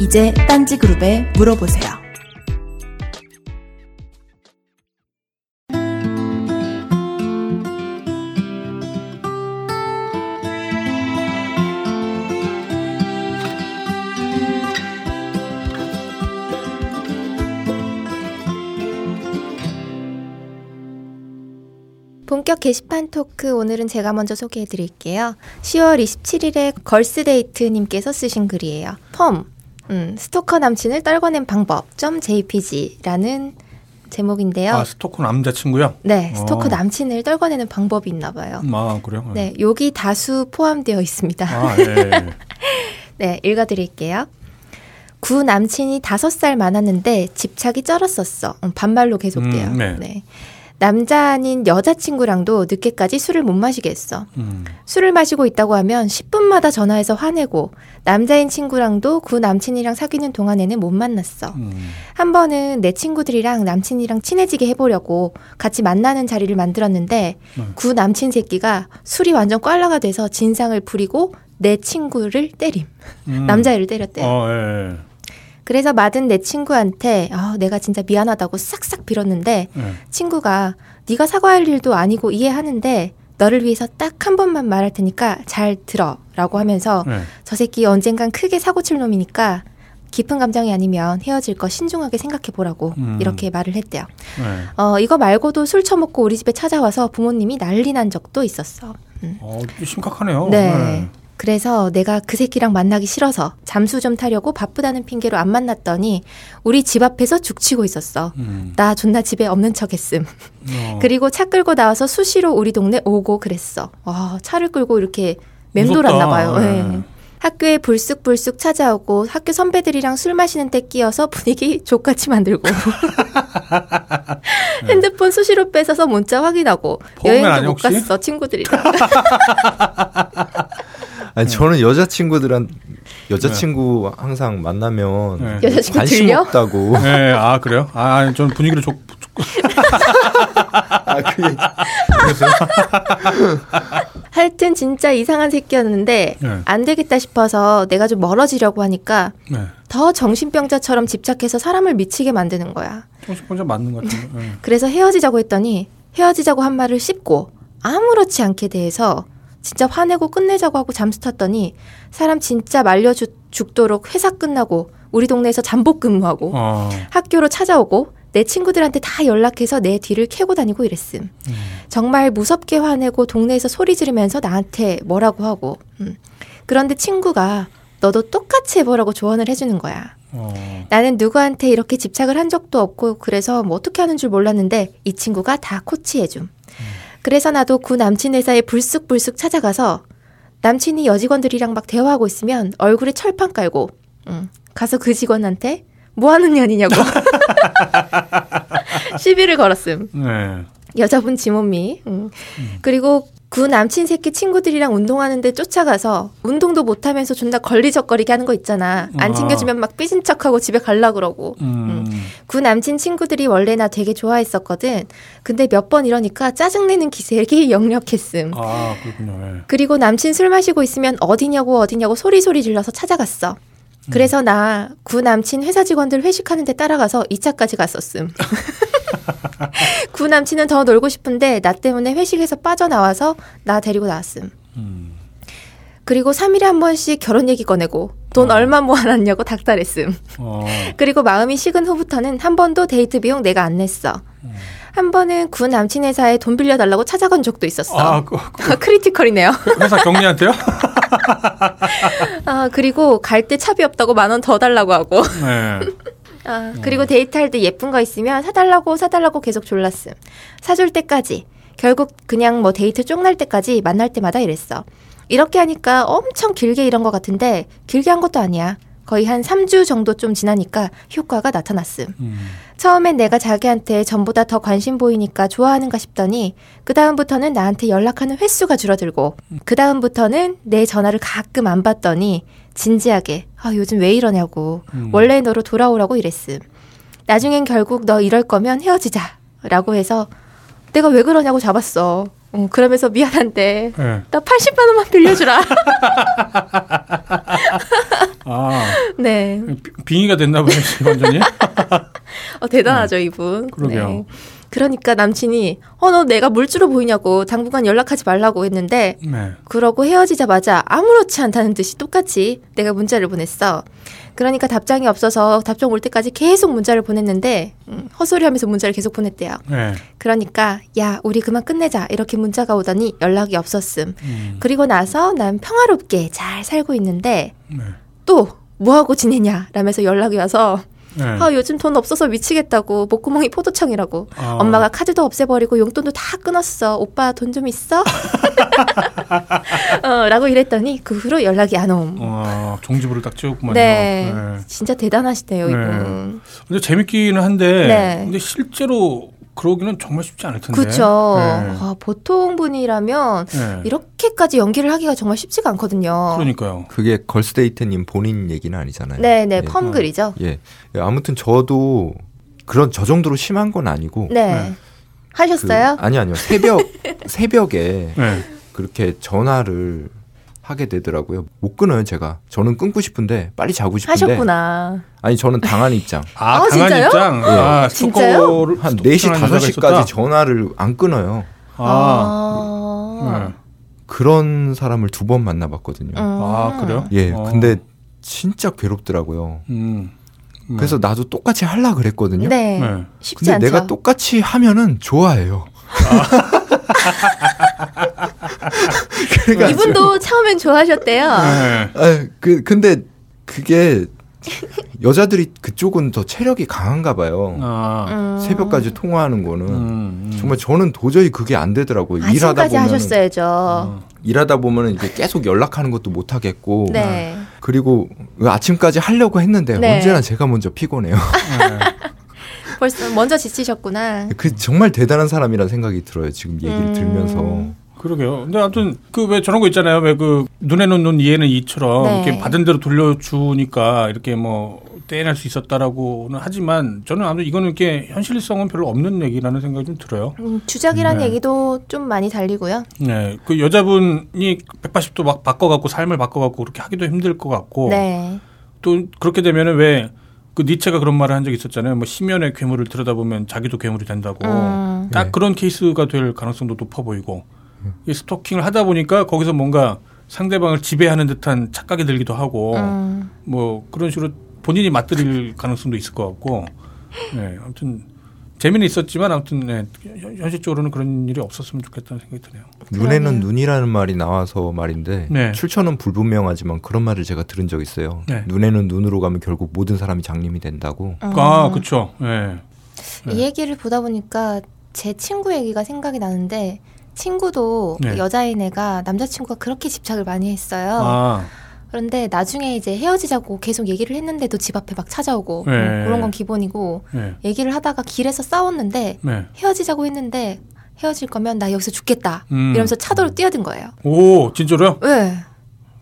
이제 딴지그룹에 물어보세요. 본격 게시판 토크 오늘은 제가 먼저 소개해드릴게요. 시월 이십칠일에 걸스데이트님께서 쓰신 글이에요. 펌, 음, 스토커 남친을 떨궈낸 방법 .jpg라는 제목인데요. 아, 스토커 남자친구요? 네. 스토커 오. 남친을 떨궈내는 방법이 있나 봐요. 아, 그래요? 네. 여기 다수 포함되어 있습니다. 아, 네. 네, 읽어드릴게요. 구 남친이 다섯 살 많았는데 집착이 쩔었었어. 음, 반말로 계속돼요. 음, 네. 네. 남자 아닌 여자친구랑도 늦게까지 술을 못 마시게 했어. 음. 술을 마시고 있다고 하면 십 분마다 전화해서 화내고 남자인 친구랑도 그 남친이랑 사귀는 동안에는 못 만났어. 음. 한 번은 내 친구들이랑 남친이랑 친해지게 해보려고 같이 만나는 자리를 만들었는데 음. 그 남친 새끼가 술이 완전 꽐라가 돼서 진상을 부리고 내 친구를 때림. 음. 남자애를 때렸대요. 어, 예, 예. 그래서 맞은 내 친구한테 어, 내가 진짜 미안하다고 싹싹 빌었는데 예. 친구가 네가 사과할 일도 아니고 이해하는데 너를 위해서 딱 한 번만 말할 테니까 잘 들어 라고 하면서 네. 저 새끼 언젠간 크게 사고칠 놈이니까 깊은 감정이 아니면 헤어질 거 신중하게 생각해보라고 음. 이렇게 말을 했대요. 네. 어, 이거 말고도 술 처먹고 우리 집에 찾아와서 부모님이 난리 난 적도 있었어. 음. 어, 심각하네요. 네. 네. 그래서 내가 그 새끼랑 만나기 싫어서 잠수 좀 타려고 바쁘다는 핑계로 안 만났더니 우리 집 앞에서 죽치고 있었어. 음. 나 존나 집에 없는 척했음. 어. 그리고 차 끌고 나와서 수시로 우리 동네 오고 그랬어. 와, 차를 끌고 이렇게 맴돌았나 봐요. 네. 네. 학교에 불쑥불쑥 찾아오고 학교 선배들이랑 술 마시는 때 끼어서 분위기 족같이 만들고 네. 핸드폰 수시로 뺏어서 문자 확인하고 여행도 못 갔어 친구들이랑. 아니, 저는 여자친구들한, 여자친구 네. 항상 만나면 네. 여자친구 관심 들려? 없다고. 네, 아, 그래요? 아, 저는 분위기를 조, 조... 아, 그게. 하여튼 진짜 이상한 새끼였는데, 네. 안 되겠다 싶어서 내가 좀 멀어지려고 하니까 네. 더 정신병자처럼 집착해서 사람을 미치게 만드는 거야. 정신병자 맞는 것 같은데. 네. 그래서 헤어지자고 했더니, 헤어지자고 한 말을 씹고, 아무렇지 않게 대해서 진짜 화내고 끝내자고 하고 잠수 탔더니 사람 진짜 말려 주, 죽도록 회사 끝나고 우리 동네에서 잠복 근무하고 어. 학교로 찾아오고 내 친구들한테 다 연락해서 내 뒤를 캐고 다니고 이랬음. 음. 정말 무섭게 화내고 동네에서 소리 지르면서 나한테 뭐라고 하고 음. 그런데 친구가 너도 똑같이 해보라고 조언을 해주는 거야. 어. 나는 누구한테 이렇게 집착을 한 적도 없고 그래서 뭐 어떻게 하는 줄 몰랐는데 이 친구가 다 코치해줌. 음. 그래서 나도 구 남친 회사에 불쑥불쑥 찾아가서 남친이 여직원들이랑 막 대화하고 있으면 얼굴에 철판 깔고 응. 가서 그 직원한테 뭐하는 년이냐고 시비를 걸었음. 네. 여자분 지몸미. 응. 음. 그리고 구 남친 새끼 친구들이랑 운동하는데 쫓아가서 운동도 못하면서 존나 걸리적거리게 하는 거 있잖아. 안 챙겨주면 막 삐진 척하고 집에 갈라 그러고. 음. 음. 구 남친 친구들이 원래 나 되게 좋아했었거든. 근데 몇 번 이러니까 짜증내는 기색이 역력했음. 아, 그렇군요. 네. 그리고 남친 술 마시고 있으면 어디냐고 어디냐고 소리소리 질러서 찾아갔어. 음. 그래서 나 구 남친 회사 직원들 회식하는 데 따라가서 이 차까지 갔었음. 구 남친은 더 놀고 싶은데 나 때문에 회식에서 빠져나와서 나 데리고 나왔음. 음. 그리고 삼 일에 한 번씩 결혼 얘기 꺼내고 돈 어. 얼마 모아놨냐고 닥달했음. 어. 그리고 마음이 식은 후부터는 한 번도 데이트 비용 내가 안 냈어. 음. 한 번은 구 남친 회사에 돈 빌려달라고 찾아간 적도 있었어. 아, 그, 그, 크리티컬이네요. 회사 경리한테요? 아, 그리고 갈 때 차비 없다고 만 원 더 달라고 하고 네. 아, 그리고 음. 데이트할 때 예쁜 거 있으면 사달라고 사달라고 계속 졸랐음. 사줄 때까지. 결국 그냥 뭐 데이트 쪽날 때까지 만날 때마다 이랬어. 이렇게 하니까 엄청 길게 이런 것 같은데 길게 한 것도 아니야. 거의 한 삼 주 정도 좀 지나니까 효과가 나타났음. 음. 처음엔 내가 자기한테 전보다 더 관심 보이니까 좋아하는가 싶더니 그 다음부터는 나한테 연락하는 횟수가 줄어들고 그 다음부터는 내 전화를 가끔 안 받더니 진지하게 아, 요즘 왜 이러냐고 음. 원래의 너로 돌아오라고 이랬음. 나중엔 결국 너 이럴 거면 헤어지자 라고 해서 내가 왜 그러냐고 잡았어. 응, 그러면서 미안한데 네. 나 팔십만 원만 빌려주라. 아, 네. 빙의가 됐나 보네 완전히. 어, 대단하죠 네. 이분. 그러게요. 네. 그러니까 남친이 어, 너 내가 물주로 보이냐고 당분간 연락하지 말라고 했는데 네. 그러고 헤어지자마자 아무렇지 않다는 듯이 똑같이 내가 문자를 보냈어. 그러니까 답장이 없어서 답장 올 때까지 계속 문자를 보냈는데 음, 헛소리하면서 문자를 계속 보냈대요. 네. 그러니까 야 우리 그만 끝내자 이렇게 문자가 오더니 연락이 없었음. 음. 그리고 나서 난 평화롭게 잘 살고 있는데 네. 또 뭐하고 지내냐 라면서 연락이 와서 네. 아, 요즘 돈 없어서 미치겠다고 목구멍이 포도청이라고 어. 엄마가 카드도 없애버리고 용돈도 다 끊었어. 오빠 돈 좀 있어? 어, 라고 이랬더니 그 후로 연락이 안 옴. 어, 종지부를 딱 찍었구만요. 네. 네. 진짜 대단하시네요. 네. 이분. 근데 재밌기는 한데 네. 근데 실제로 그러기는 정말 쉽지 않을 텐데. 그렇죠. 네. 아, 보통 분이라면 네. 이렇게까지 연기를 하기가 정말 쉽지가 않거든요. 그러니까요. 그게 걸스데이트님 본인 얘기는 아니잖아요. 네네. 예. 펌글이죠. 예. 아무튼 저도 그런 저 정도로 심한 건 아니고. 네. 네. 하셨어요? 그, 아니 아니요. 새벽 새벽에 네. 그렇게 전화를 하게 되더라고요. 못 끊어요, 제가. 저는 끊고 싶은데 빨리 자고 싶은데. 하셨구나. 아니, 저는 당한 입장. 아, 아 당한 진짜요? 입장? 네. 아, 진짜요? 한 네 시, 다섯 시까지 전화를 안 끊어요. 아. 네. 그런 사람을 두 번 만나봤거든요. 음. 아, 그래요? 예, 아. 근데 진짜 괴롭더라고요. 음. 네. 그래서 나도 똑같이 하려고 그랬거든요. 네. 네. 쉽지 근데 않죠. 내가 똑같이 하면은 좋아해요. 아. 그러니까 이분도 처음엔 좋아하셨대요. 네. 아, 그 근데 그게 여자들이 그쪽은 더 체력이 강한가 봐요. 아. 새벽까지 통화하는 거는 음, 음. 정말 저는 도저히 그게 안 되더라고요. 아, 일하다 보면 하셨어야죠. 일하다 보면은 이제 계속 연락하는 것도 못 하겠고. 네. 그리고 아침까지 하려고 했는데 네. 언제나 제가 먼저 피곤해요. 네. 벌써 먼저 지치셨구나. 그 정말 대단한 사람이라는 생각이 들어요. 지금 얘기를 음. 들면서. 그러게요. 근데 아무튼 그 왜 저런 거 있잖아요. 왜 그 눈에는 눈 이에는 이처럼 네. 이렇게 받은 대로 돌려주니까 이렇게 뭐 떼낼 수 있었다라고는 하지만 저는 아무튼 이거는 이렇게 현실성은 별로 없는 얘기라는 생각이 좀 들어요. 음, 주작이라는 네. 얘기도 좀 많이 달리고요. 네, 그 여자분이 백팔십 도 막 바꿔갖고 삶을 바꿔갖고 그렇게 하기도 힘들 것 같고 네. 또 그렇게 되면은 왜. 그 니체가 그런 말을 한 적이 있었잖아요. 뭐 심연의 괴물을 들여다보면 자기도 괴물이 된다고. 음. 딱 그런 케이스가 될 가능성도 높아 보이고. 음. 이 스토킹을 하다 보니까 거기서 뭔가 상대방을 지배하는 듯한 착각이 들기도 하고 음. 뭐 그런 식으로 본인이 맞들일 가능성도 있을 것 같고. 네, 아무튼 재미는 있었지만 아무튼 네, 현실적으로는 그런 일이 없었으면 좋겠다는 생각이 드네요. 눈에는 눈이라는 말이 나와서 말인데 네. 출처는 불분명하지만 그런 말을 제가 들은 적이 있어요. 네. 눈에는 눈으로 가면 결국 모든 사람이 장님이 된다고. 음. 아, 그렇죠. 네. 네. 이 얘기를 보다 보니까 제 친구 얘기가 생각이 나는데 친구도 네. 여자인 애가 남자친구가 그렇게 집착을 많이 했어요. 아. 그런데 나중에 이제 헤어지자고 계속 얘기를 했는데도 집 앞에 막 찾아오고 네. 그런 건 기본이고 네. 얘기를 하다가 길에서 싸웠는데 네. 헤어지자고 했는데 헤어질 거면 나 여기서 죽겠다 음. 이러면서 차도로 뛰어든 거예요. 오, 진짜로요? 네. 네.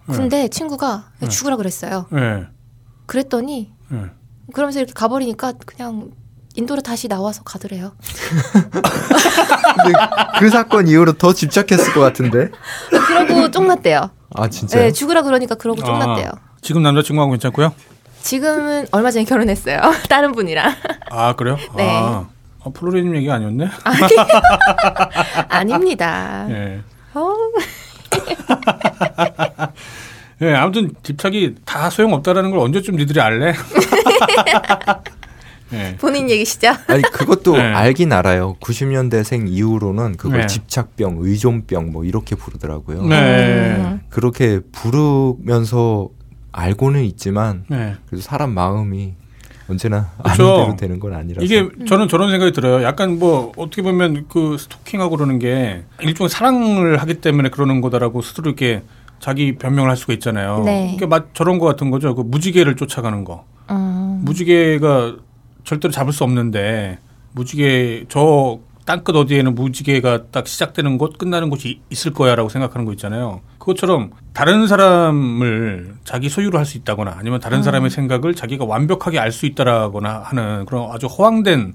근데 친구가 네. 죽으라 그랬어요. 네. 그랬더니 네. 그러면서 이렇게 가버리니까 그냥 인도로 다시 나와서 가더래요. 근데 그 사건 이후로 더 집착했을 것 같은데. 그러고 쫑났대요. 아, 진짜요? 네, 죽으라 그러니까 그러고 쫑났대요. 아, 지금 남자친구하고 괜찮고요? 지금은 얼마 전에 결혼했어요. 다른 분이랑. 아, 그래요? 네. 아, 아 플로리즘 얘기 아니었네? 아니, 아닙니다. 네. 네, 아무튼 집착이 다 소용없다라는 걸 언제쯤 니들이 알래? 네. 본인 얘기시죠? 아니 그것도 네. 알긴 알아요. 구십 년대생 이후로는 그걸 네. 집착병, 의존병 뭐 이렇게 부르더라고요. 네. 음. 그렇게 부르면서 알고는 있지만 네. 그래도 사람 마음이 언제나 그렇죠. 아는 대로 되는 건 아니라서. 이게 저는 저런 생각이 들어요. 약간 뭐 어떻게 보면 그 스토킹하고 그러는 게 일종의 사랑을 하기 때문에 그러는 거다라고 스스로 이렇게 자기 변명을 할 수가 있잖아요. 네. 그러니까 막 저런 거 같은 거죠. 그 무지개를 쫓아가는 거. 음. 무지개가 절대로 잡을 수 없는데 무지개 저 땅끝 어디에는 무지개가 딱 시작되는 곳 끝나는 곳이 있을 거야라고 생각하는 거 있잖아요. 그것처럼 다른 사람을 자기 소유로 할 수 있다거나 아니면 다른 음. 사람의 생각을 자기가 완벽하게 알 수 있다거나 하는 그런 아주 허황된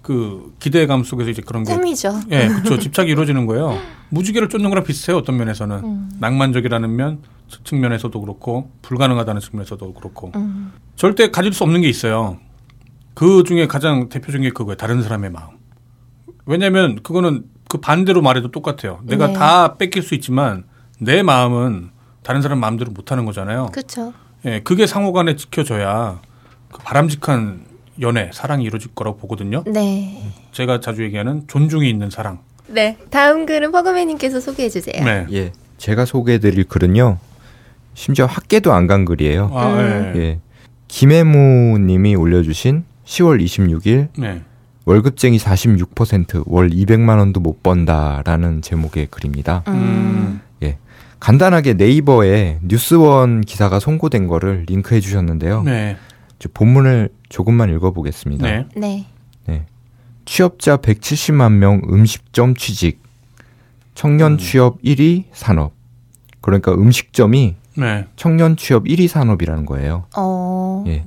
그 기대감 속에서 이제 그런 게 꿈이죠. 예, 그렇죠. 집착이 이루어지는 거예요. 무지개를 쫓는 거랑 비슷해요. 어떤 면에서는 음. 낭만적이라는 면 측면에서도 그렇고 불가능하다는 측면에서도 그렇고 음. 절대 가질 수 없는 게 있어요. 그 중에 가장 대표적인 게 그거예요. 다른 사람의 마음. 왜냐하면 그거는 그 반대로 말해도 똑같아요. 내가 네. 다 뺏길 수 있지만 내 마음은 다른 사람 마음대로 못하는 거잖아요. 그렇죠. 예, 그게 상호간에 지켜져야 그 바람직한 연애, 사랑이 이루어질 거라고 보거든요. 네. 제가 자주 얘기하는 존중이 있는 사랑. 네. 다음 글은 퍼그맨님께서 소개해 주세요. 네. 예. 제가 소개해 드릴 글은요. 심지어 학계도 안 간 글이에요. 아, 음. 예. 예. 김혜무님이 올려주신 시월 이십육일 네. 월급쟁이 사십육 퍼센트 월 이백만 원도 못 번다라는 제목의 글입니다. 음. 예, 간단하게 네이버에 뉴스원 기사가 송고된 거를 링크해 주셨는데요. 네. 본문을 조금만 읽어보겠습니다. 네. 네. 네. 취업자 백칠십만 명 음식점 취직. 청년 음. 취업 일 위 산업. 그러니까 음식점이 네. 청년 취업 일 위 산업이라는 거예요. 어. 예.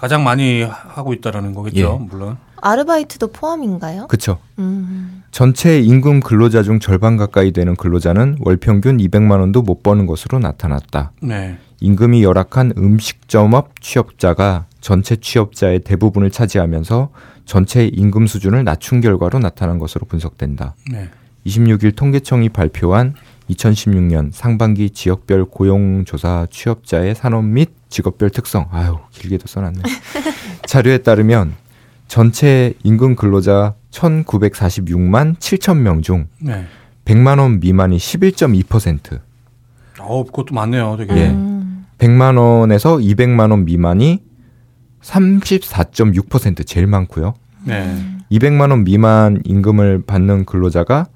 가장 많이 하고 있다라는 거겠죠, 예. 물론. 아르바이트도 포함인가요? 그렇죠. 음. 전체 임금 근로자 중 절반 가까이 되는 근로자는 월 평균 이백만 원도 못 버는 것으로 나타났다. 네. 임금이 열악한 음식점업 취업자가 전체 취업자의 대부분을 차지하면서 전체 임금 수준을 낮춘 결과로 나타난 것으로 분석된다. 네. 이십육 일 통계청이 발표한 이천십육 년 상반기 지역별 고용조사 취업자의 산업 및 직업별 특성, 아유 길게도 써놨네. 자료에 따르면 전체 임금 근로자 천구백사십육만 칠천 명 중 네. 백만 원 미만이 십일 점 이 퍼센트. 어, 그것도 많네요, 되게. 예. 음. 백만 원에서 이백만 원 미만이 삼십사 점 육 퍼센트, 제일 많고요. 네. 이백만 원 미만 임금을 받는 근로자가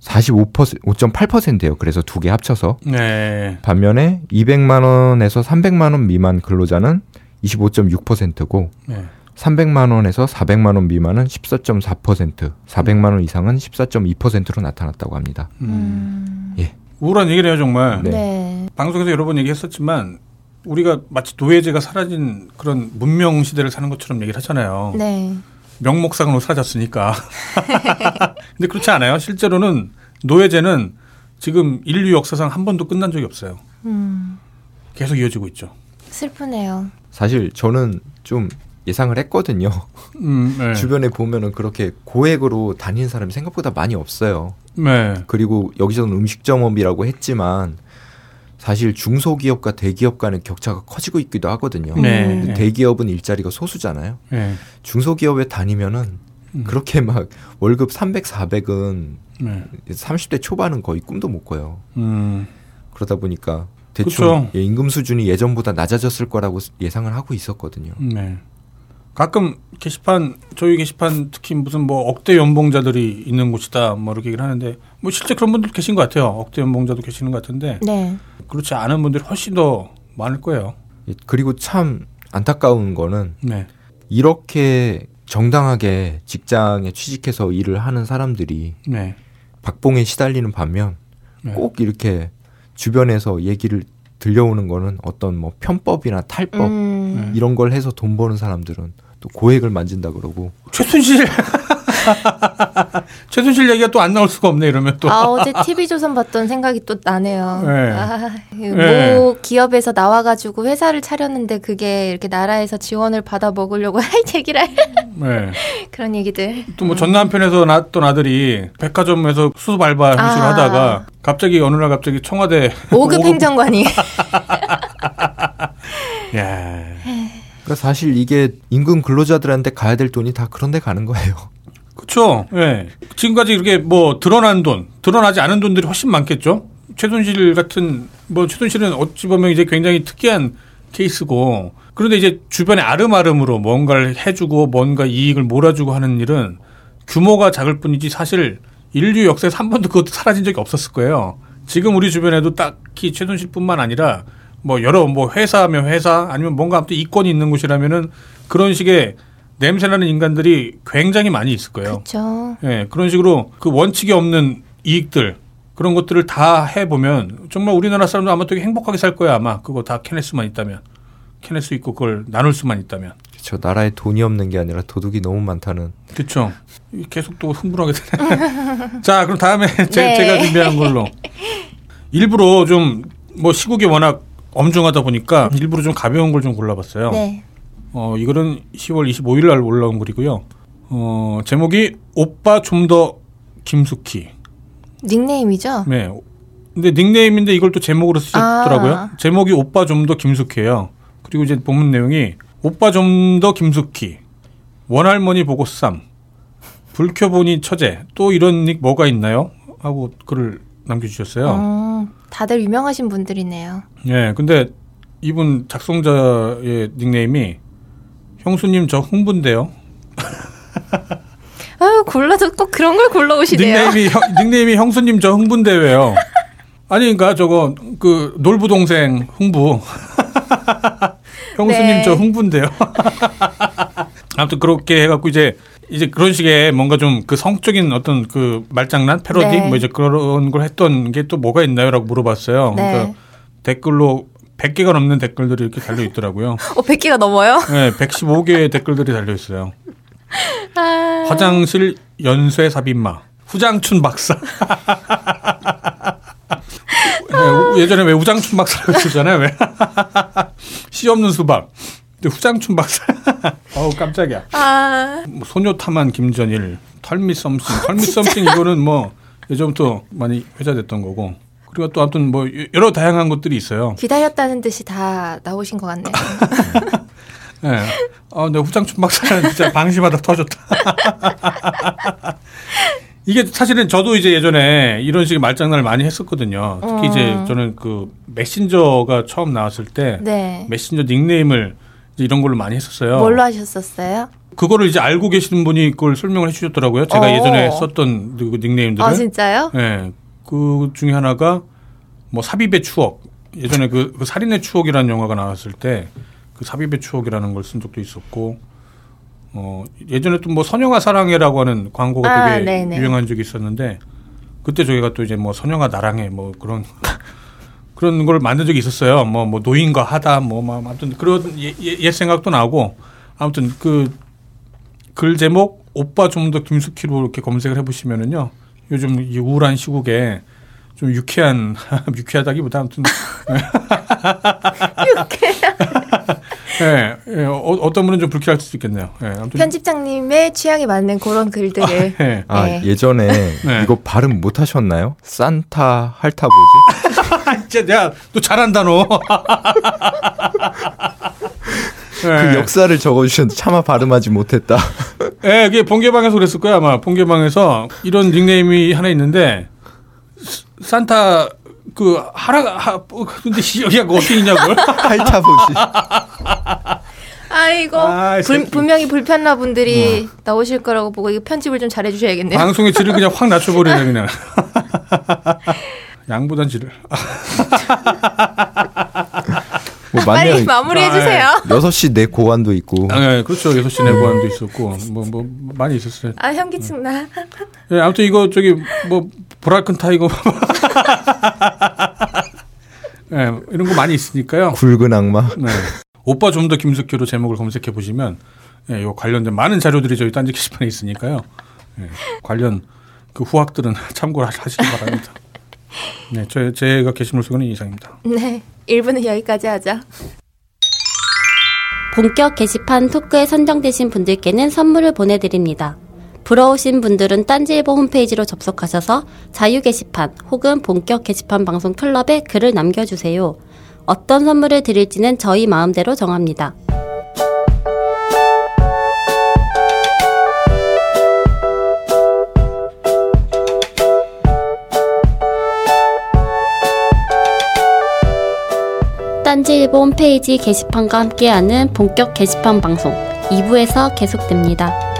사십오 점 팔 퍼센트예요. 그래서 두 개 합쳐서. 네. 반면에 이백만 원에서 삼백만 원 미만 근로자는 이십오 점 육 퍼센트고 네. 삼백만 원에서 사백만 원 미만은 십사 점 사 퍼센트, 사백만 원 이상은 십사 점 이 퍼센트로 나타났다고 합니다. 음. 예. 우울한 얘기네요, 정말. 네. 네. 방송에서 여러 번 얘기했었지만 우리가 마치 노예제가 사라진 그런 문명 시대를 사는 것처럼 얘기를 하잖아요. 네. 명목상으로 사라졌으니까. 근데 그렇지 않아요. 실제로는 노예제는 지금 인류 역사상 한 번도 끝난 적이 없어요. 음. 계속 이어지고 있죠. 슬프네요. 사실 저는 좀 예상을 했거든요. 음, 네. 주변에 보면은 그렇게 고액으로 다니는 사람이 생각보다 많이 없어요. 네. 그리고 여기서는 음식점업이라고 했지만 사실 중소기업과 대기업 간의 격차가 커지고 있기도 하거든요. 네. 근데 대기업은 일자리가 소수잖아요. 네. 중소기업에 다니면은 음. 그렇게 막 월급 삼백, 사백은 네. 삼십 대 초반은 거의 꿈도 못 꿔요. 음. 그러다 보니까 대충 예, 임금 수준이 예전보다 낮아졌을 거라고 예상을 하고 있었거든요. 네. 가끔 게시판, 저희 게시판 특히 무슨 뭐 억대 연봉자들이 있는 곳이다 뭐 이렇게 얘기를 하는데 뭐 실제 그런 분들 계신 것 같아요. 억대 연봉자도 계시는 것 같은데 네. 그렇지 않은 분들이 훨씬 더 많을 거예요. 그리고 참 안타까운 거는 네. 이렇게 정당하게 직장에 취직해서 일을 하는 사람들이 네. 박봉에 시달리는 반면 네. 꼭 이렇게 주변에서 얘기를 들려오는 거는 어떤 뭐 편법이나 탈법 음. 이런 걸 해서 돈 버는 사람들은 또 고액을 만진다 그러고 최순실 최순실 얘기가 또 안 나올 수가 없네 이러면 또. 아 어제 티비조선 봤던 생각이 또 나네요. 네. 아, 모 네. 기업에서 나와가지고 회사를 차렸는데 그게 이렇게 나라에서 지원을 받아 먹으려고 할 얘기라. 네. 그런 얘기들. 또 뭐 전 남편에서 낳았던 아들이 백화점에서 수습 알바 형식으로 아. 하다가 갑자기 어느 날 갑자기 청와대 오급 행정관이. 야. 그러니까 사실 이게 임금 근로자들한테 가야 될 돈이 다 그런 데 가는 거예요. 그렇죠. 네. 지금까지 이렇게 뭐 드러난 돈, 드러나지 않은 돈들이 훨씬 많겠죠. 최순실 같은 뭐 최순실은 어찌 보면 이제 굉장히 특이한 케이스고 그런데 이제 주변에 아름아름으로 뭔가를 해주고 뭔가 이익을 몰아주고 하는 일은 규모가 작을 뿐이지 사실 인류 역사에서 한 번도 그것도 사라진 적이 없었을 거예요. 지금 우리 주변에도 딱히 최순실뿐만 아니라 뭐 여러 뭐 회사면 회사 아니면 뭔가 아무튼 이권이 있는 곳이라면은 그런 식의 냄새나는 인간들이 굉장히 많이 있을 거예요. 그렇죠. 예, 그런 식으로 그 원칙이 없는 이익들 그런 것들을 다 해보면 정말 우리나라 사람도 아마 되게 행복하게 살 거야 아마 그거 다 캐낼 수만 있다면 캐낼 수 있고 그걸 나눌 수만 있다면. 그렇죠. 나라에 돈이 없는 게 아니라 도둑이 너무 많다는. 그렇죠. 계속 또 흥분하게 되네. 자, 그럼 다음에 제, 네. 제가 준비한 걸로 일부러 좀 뭐 시국이 워낙 엄중하다 보니까 일부러 좀 가벼운 걸 좀 골라봤어요. 네. 어, 이거는 시월 이십오일 날 올라온 글이고요. 어, 제목이 오빠 좀 더 김숙희. 닉네임이죠? 네. 근데 닉네임인데 이걸 또 제목으로 쓰셨더라고요. 아. 제목이 오빠 좀 더 김숙희예요. 그리고 이제 본문 내용이 오빠 좀 더 김숙희. 원할머니 보고 쌈. 불켜보니 처제. 또 이런 닉 뭐가 있나요? 하고 글을 남겨주셨어요. 어, 다들 유명하신 분들이네요. 네. 근데 이분 작성자의 닉네임이 형수님 저 흥분돼요. 아유 골라도 꼭 그런 걸 골라오시네요. 닉네임이, 형, 닉네임이 형수님 저 흥분돼요. 아니 그러니까 저거 그 놀부 동생 흥부. 형수님 네. 저 흥분돼요. 아무튼 그렇게 해갖고 이제 이제 그런 식의 뭔가 좀 그 성적인 어떤 그 말장난 패러디 네. 뭐 이제 그런 걸 했던 게 또 뭐가 있나요라고 물어봤어요. 네. 그러니까 댓글로. 백 개가 넘는 댓글들이 이렇게 달려 있더라고요. 어, 백 개가 넘어요? 네, 백십오 개의 댓글들이 달려 있어요. 아... 화장실 연쇄 삽입마 후장춘 박사. 네, 예전에 왜 우장춘 박사라고 했었잖아요. 왜? 씨 없는 수박. 근데 후장춘 박사. 어우 깜짝이야. 아... 뭐, 소녀 탐한 김전일. 털미 썸씽. 털미 썸씽 이거는 뭐 예전부터 많이 회자됐던 거고. 그리고 또 아무튼 뭐 여러 다양한 것들이 있어요. 기다렸다는 듯이 다 나오신 것 같네요. 네. 아, 근데 후장춘 박사는 진짜 방심하다 터졌다. 이게 사실은 저도 이제 예전에 이런 식의 말장난을 많이 했었거든요. 특히 어. 이제 저는 그 메신저가 처음 나왔을 때 네. 메신저 닉네임을 이제 이런 걸로 많이 했었어요. 뭘로 하셨었어요? 그거를 이제 알고 계시는 분이 그걸 설명을 해주셨더라고요. 제가 오. 예전에 썼던 그 닉네임들을. 아 진짜요? 네. 그 중에 하나가 뭐 삽입의 추억. 예전에 그, 그 살인의 추억이라는 영화가 나왔을 때 그 삽입의 추억이라는 걸 쓴 적도 있었고. 어, 예전에 또 뭐 선영아 사랑해라고 하는 광고가 아, 되게 네네. 유행한 적이 있었는데 그때 저희가 또 이제 뭐 선영아 나랑해 뭐 그런 그런 걸 만든 적이 있었어요. 뭐, 뭐 노인과 하다 뭐 막 아무튼 그런 예, 예, 옛 생각도 나고 아무튼 그 글 제목 오빠 좀 더 김숙희로 이렇게 검색을 해보시면은요 요즘 이 우울한 시국에 좀 유쾌한 유쾌하다기보다 아무튼 유쾌한 예, 예, 어, 어떤 분은 좀 불쾌할 수도 있겠네요. 예, 아무튼 편집장님의 취향에 맞는 그런 글들을. 아, 예. 아, 예. 예전에 예. 이거 발음 못 하셨나요? 산타 할타보지? 진짜 내가 너 잘한다 너. 예. 그 역사를 적어주셨는데 차마 발음하지 못했다. 예, 그게 본계방에서 그랬을 거야 아마. 본계방에서 이런 닉네임이 하나 있는데 산타 그 하라 하 근데 여기가 어떻게 있냐고 핥아보지. 아이고 아, 불, 분명히 불편나 분들이 어. 나오실 거라고 보고 이거 편집을 좀 잘해주셔야겠네요. 방송의 질을 그냥 확 낮춰버리네 그냥. 양보단 질을. 뭐 빨리 마무리해주세요. 아, 여섯 시 내 고환도 있고. 아, 네, 그렇죠. 여섯 시 내 고환도 있었고 뭐, 뭐 많이 있었어요. 아 현기증 나. 네, 아무튼 이거 저기 뭐 보라큰 타이거. 네, 이런 거 많이 있으니까요. 굵은 악마. 네. 오빠 좀 더 김숙희로 제목을 검색해 보시면 예, 요 관련된 많은 자료들이 저희 딴지 게시판에 있으니까요. 예, 관련 그 후학들은 참고를 하시기 바랍니다. 네, 저, 제가 게시물 소개는 이상입니다. 네, 일 부는 여기까지 하죠. 본격 게시판 토크에 선정되신 분들께는 선물을 보내드립니다. 부러우신 분들은 딴지일보 홈페이지로 접속하셔서 자유 게시판 혹은 본격 게시판 방송 클럽에 글을 남겨주세요. 어떤 선물을 드릴지는 저희 마음대로 정합니다. 딴지일보 홈페이지 게시판과 함께하는 본격 게시판 방송 이 부에서 계속됩니다.